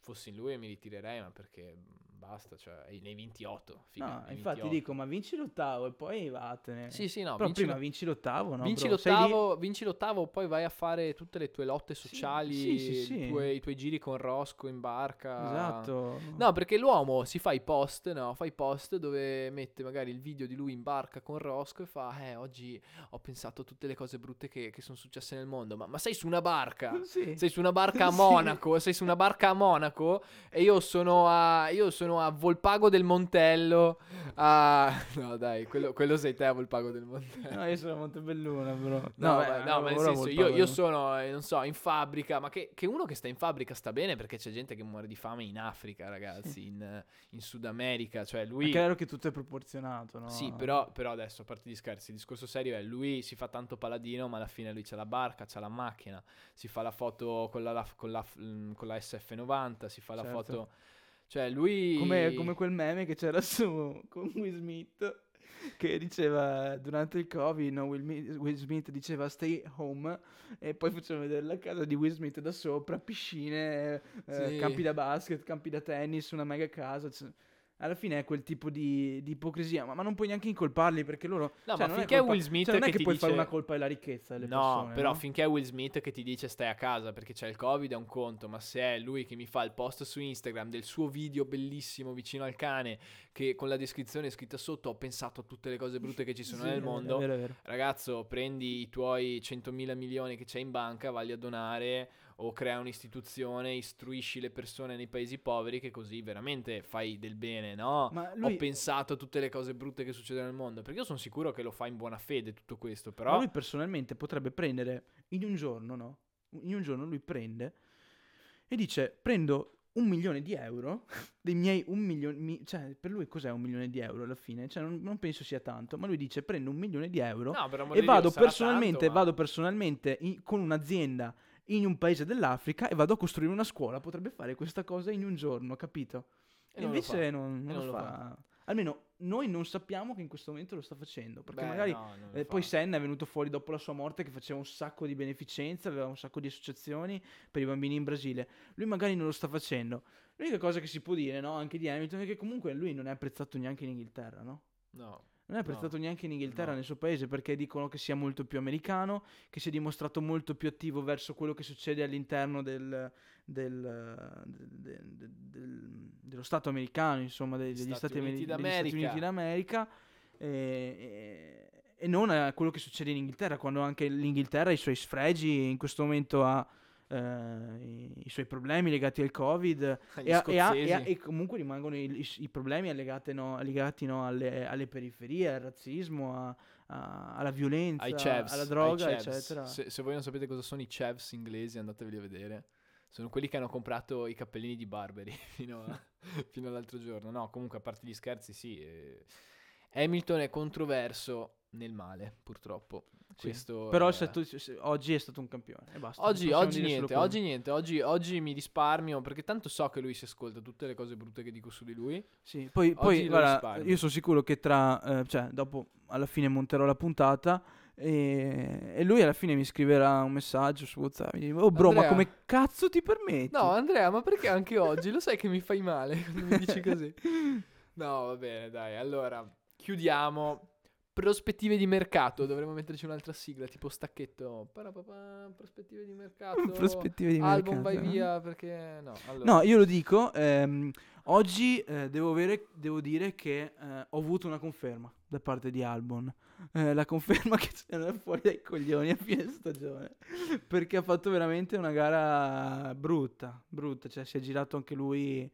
Fossi in lui e mi ritirerei, ma perché basta, cioè nei 28. Infatti dico, ma vinci l'8º e poi vattene. Sì, no, però prima vinci l'8º, no? Vinci l'8º, poi vai a fare tutte le tue lotte sociali, sì. I tuoi giri con Rosco in barca. Esatto. No, perché l'uomo si fa i post, no? Fa i post dove mette magari il video di lui in barca con Rosco e fa oggi ho pensato a tutte le cose brutte che sono successe nel mondo, ma sei su una barca. Sì. Sei su una barca a Monaco, sì. Sei su una barca a Monaco e io sono a Volpago del Montello. No, dai, quello sei te a Volpago del Montello. No, io sono a Montebelluna, però. Ma nel senso, io sono, non so, in fabbrica. Ma che uno che sta in fabbrica sta bene, perché c'è gente che muore di fame in Africa, ragazzi, sì. in Sud America. Cioè, lui. È chiaro che tutto è proporzionato, no? Sì, però adesso, a parte gli scherzi, il discorso serio è: lui si fa tanto paladino, ma alla fine lui c'ha la barca, c'ha la macchina, si fa la foto con la SF90, si fa la foto. Cioè lui come quel meme che c'era su con Will Smith che diceva durante il Covid, no, Will Smith diceva stay home e poi faceva vedere la casa di Will Smith da sopra, piscine, sì. Campi da basket, campi da tennis, una mega casa, cioè. Alla fine è quel tipo di ipocrisia, ma non puoi neanche incolparli, perché loro... No, cioè, ma finché è Will Smith cioè, non è che puoi fare una colpa alla ricchezza delle persone. Però no? Finché è Will Smith che ti dice stai a casa perché c'è il Covid è un conto, ma se è lui che mi fa il post su Instagram del suo video bellissimo vicino al cane, che con la descrizione scritta sotto ho pensato a tutte le cose brutte che ci sono nel mondo, è vero. Ragazzo, prendi i tuoi 100.000 milioni che c'hai in banca, valli a donare... o crea un'istituzione, istruisci le persone nei paesi poveri, che così veramente fai del bene, no? Ma lui... Ho pensato a tutte le cose brutte che succedono nel mondo, perché io sono sicuro che lo fa in buona fede tutto questo, però... Ma lui personalmente potrebbe prendere in un giorno, no? In un giorno lui prende e dice, prendo 1 milione di euro, dei miei 1 milione... cioè, per lui cos'è 1 milione di euro alla fine? Cioè, non penso sia tanto, ma lui dice, prendo 1 milione di euro e vado personalmente con un'azienda... in un paese dell'Africa e vado a costruire una scuola. Potrebbe fare questa cosa in un giorno, capito? E invece non lo fa. Almeno noi non sappiamo che in questo momento lo sta facendo, perché poi Senna è venuto fuori dopo la sua morte che faceva un sacco di beneficenza, aveva un sacco di associazioni per i bambini in Brasile. Lui magari non lo sta facendo. L'unica cosa che si può dire, no, anche di Hamilton, è che comunque lui non è apprezzato neanche in Inghilterra, no? No. Non è apprezzato neanche in Inghilterra, nel suo paese, perché dicono che sia molto più americano, che si è dimostrato molto più attivo verso quello che succede all'interno dello Stato americano, insomma, degli Stati Uniti d'America, e non a quello che succede in Inghilterra, quando anche l'Inghilterra ha i suoi sfregi, in questo momento ha... i suoi problemi legati al Covid e comunque rimangono i problemi legati alle periferie, al razzismo, alla violenza, alla droga, eccetera. Se voi non sapete cosa sono i Chevs inglesi, andateveli a vedere. Sono quelli che hanno comprato i cappellini di Burberry fino all'altro giorno. No, comunque, a parte gli scherzi, sì, Hamilton è controverso. nel male, purtroppo. Sì. Questo però oggi è stato un campione e basta. Oggi mi risparmio, perché tanto so che lui si ascolta tutte le cose brutte che dico su di lui. Sì, poi guarda, io sono sicuro che dopo alla fine monterò la puntata e lui alla fine mi scriverà un messaggio su WhatsApp. Mi dice, oh bro, Andrea, ma come cazzo ti permetti? No, Andrea, ma perché anche oggi? Lo sai che mi fai male quando mi dici così. No, va bene, dai. Allora, chiudiamo. Prospettive di mercato. Dovremmo metterci un'altra sigla, tipo stacchetto. Prospettive di mercato. Prospettive di album mercato. Vai via, perché no. Allora. No, io lo dico. Oggi devo dire che ho avuto una conferma da parte di Albon. La conferma che c'era fuori dai coglioni a fine stagione, perché ha fatto veramente una gara brutta, cioè si è girato anche lui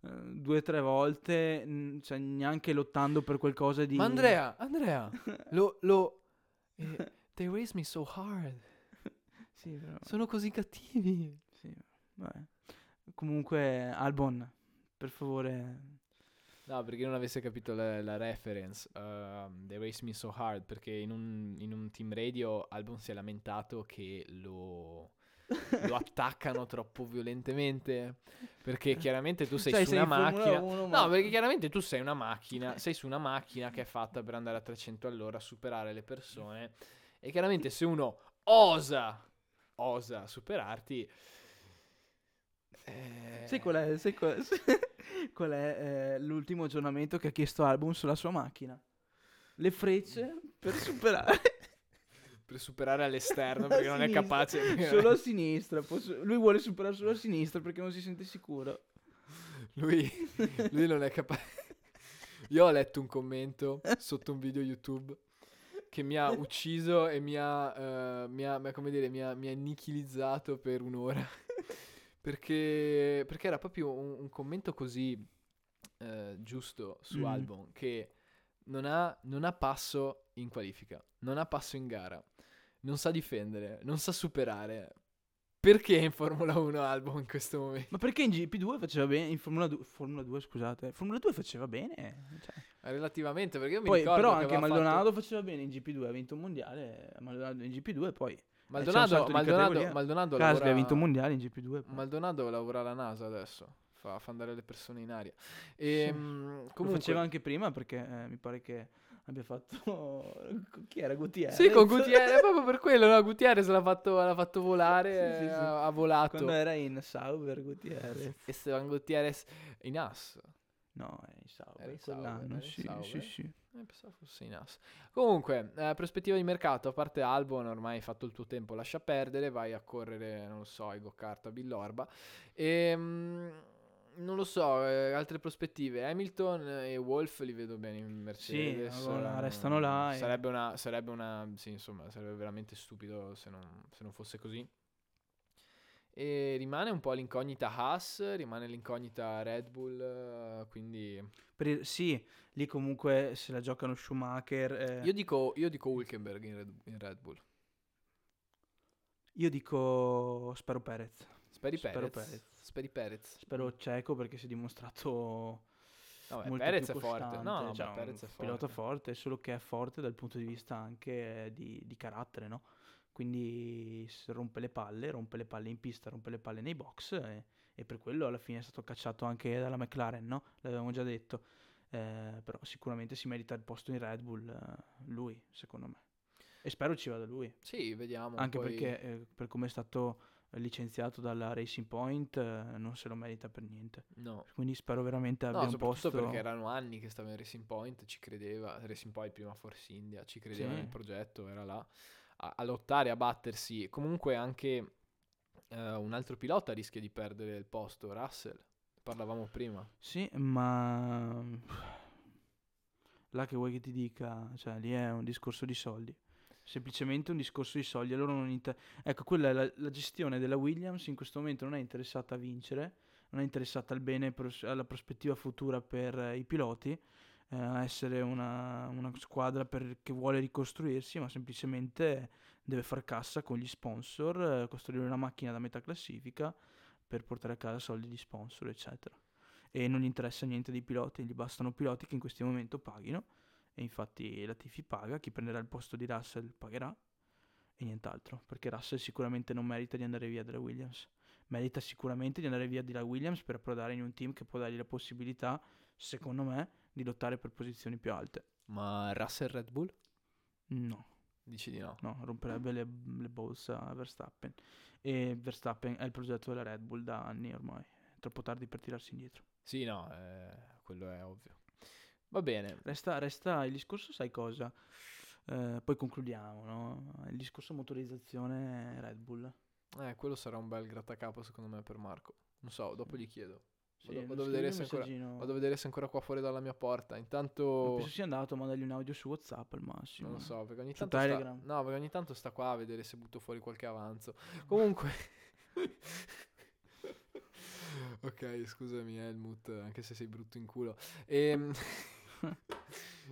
2 o 3 volte, cioè neanche lottando per qualcosa di... Ma Andrea, they raise me so hard. Sì, però... Sono così cattivi. Sì, vabbè. Comunque Albon, per favore. No, perché non avesse capito la reference, they raise me so hard, perché in un team radio Albon si è lamentato che lo attaccano troppo violentemente, perché chiaramente tu sei su una macchina. No, perché chiaramente tu sei una macchina, sei su una macchina che è fatta per andare a 300 all'ora, superare le persone, e chiaramente se uno osa superarti, sai qual è l'ultimo aggiornamento che ha chiesto Albon sulla sua macchina? Le frecce per superare all'esterno, perché non è capace. Solo a sinistra. Lui vuole superare solo a sinistra perché non si sente sicuro. Lui non è capace. Io ho letto un commento sotto un video YouTube che mi ha ucciso e mi ha annichilizzato per un'ora. Perché era proprio un commento così giusto su Albon, che non ha passo in qualifica, non ha passo in gara, non sa difendere, non sa superare. Perché in Formula 1 Albon in questo momento? Ma perché in GP2 faceva bene, in Formula 2 faceva bene, cioè. Relativamente, perché io mi ricordo però che anche Maldonado faceva bene in GP2, ha vinto un mondiale, Maldonado in GP2 poi... Maldonado ha vinto un mondiale in GP2 poi. Maldonado lavora alla NASA adesso, fa andare le persone in aria e, sì. Comunque... Lo faceva anche prima, perché mi pare che abbia fatto chi era? Gutierrez? Sì, con Gutierrez, proprio per quello, no? Gutierrez l'ha fatto volare, sì. Ha volato quando era in Sauber. Gutierrez Esteban Gutierrez in AS. No, è in Sauber, sì. Pensavo fosse in AS. Comunque, prospettiva di mercato, a parte Albon, ormai hai fatto il tuo tempo, lascia perdere, vai a correre, non lo so, ai go-kart a Villorba. Non lo so, altre prospettive. Hamilton e Wolff li vedo bene in Mercedes. Sì, allora, restano là. Sarebbe una sì, insomma, sarebbe veramente stupido se non fosse così. E rimane un po' l'incognita Haas, rimane l'incognita Red Bull, quindi... Sì, lì comunque se la giocano Schumacher... Io dico Hülkenberg in Red Bull. Io dico... spero Perez. Speri Perez. Spero Checo, perché si è dimostrato... No, molto Perez più costante. È forte. No, cioè, Perez è forte. Pilota forte, solo che è forte dal punto di vista anche di carattere, no? Quindi rompe le palle in pista, rompe le palle nei box e per quello alla fine è stato cacciato anche dalla McLaren, no? L'avevamo già detto, però sicuramente si merita il posto in Red Bull, lui, secondo me. E spero ci vada lui. Sì, vediamo. Anche poi... perché per come è stato licenziato dalla Racing Point non se lo merita per niente. No. Quindi spero veramente abbia un posto. Perché erano anni che stava in Racing Point, ci credeva, Racing Point prima Force India, ci credeva, sì, nel progetto, era là. A lottare, a battersi. Comunque anche un altro pilota rischia di perdere il posto, Russell, parlavamo prima. Sì, ma là che vuoi che ti dica, cioè lì è un discorso di soldi, semplicemente un discorso di soldi. Allora ecco, quella è la gestione della Williams in questo momento, non è interessata a vincere, non è interessata al bene, alla prospettiva futura per i piloti, a essere una squadra che vuole ricostruirsi, ma semplicemente deve far cassa con gli sponsor, costruire una macchina da metà classifica per portare a casa soldi di sponsor, eccetera. E non gli interessa niente dei piloti, gli bastano piloti che in questo momento paghino E infatti Latifi paga, chi prenderà il posto di Russell pagherà e nient'altro, perché Russell sicuramente non merita di andare via dalla Williams. Merita sicuramente di andare via dalla Williams per approdare in un team che può dargli la possibilità, secondo me, di lottare per posizioni più alte. Ma Russell Red Bull? No. Dici di no? No, romperebbe le balls a Verstappen. E Verstappen è il progetto della Red Bull da anni ormai. È troppo tardi per tirarsi indietro. Sì, no, quello è ovvio. Va bene. Resta il discorso, sai cosa? Poi concludiamo, no? Il discorso motorizzazione Red Bull. Quello sarà un bel grattacapo secondo me per Marco. Non so, dopo gli chiedo. Sì, vado a vedere se è ancora qua fuori dalla mia porta. Intanto non penso sia andato, mandagli un audio su WhatsApp al massimo. Non lo so, perché ogni tanto Telegram. No, perché ogni tanto sta qua a vedere se butto fuori qualche avanzo. Comunque ok, scusami, Helmut, anche se sei brutto in culo.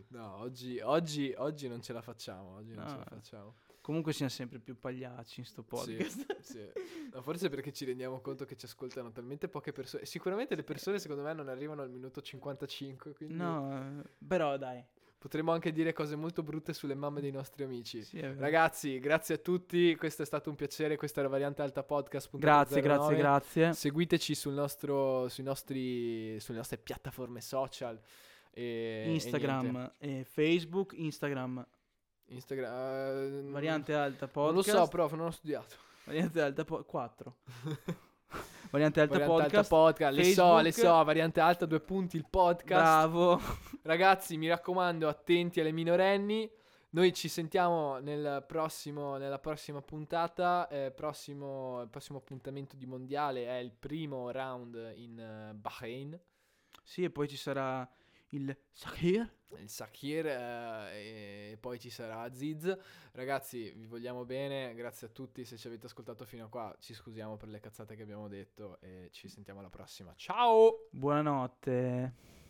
No, oggi non ce la facciamo. Oggi non ce la facciamo. Comunque siamo sempre più pagliacci in sto podcast. Sì, sì. No, forse perché ci rendiamo conto che ci ascoltano talmente poche persone. Sicuramente le persone secondo me non arrivano al minuto 55. Quindi... No, però dai. Potremmo anche dire cose molto brutte sulle mamme dei nostri amici. Sì, ragazzi, grazie a tutti. Questo è stato un piacere. Questa era Variante Alta Podcast. Grazie. Seguiteci sulle nostre piattaforme social. Instagram e Facebook. Instagram Variante Alta Podcast. Non lo so, prof, non ho studiato. Variante Alta 4 Variante Alta Podcast. Le so, Variante Alta 2 punti il podcast. Bravo. Ragazzi, mi raccomando, attenti alle minorenni. Noi ci sentiamo nella prossima puntata. Il prossimo appuntamento di mondiale è il primo round in Bahrain. Sì, e poi ci sarà il Sakhir e poi ci sarà Aziz. Ragazzi, vi vogliamo bene, grazie a tutti se ci avete ascoltato fino a qua. Ci scusiamo per le cazzate che abbiamo detto e ci sentiamo alla prossima. Ciao, buonanotte.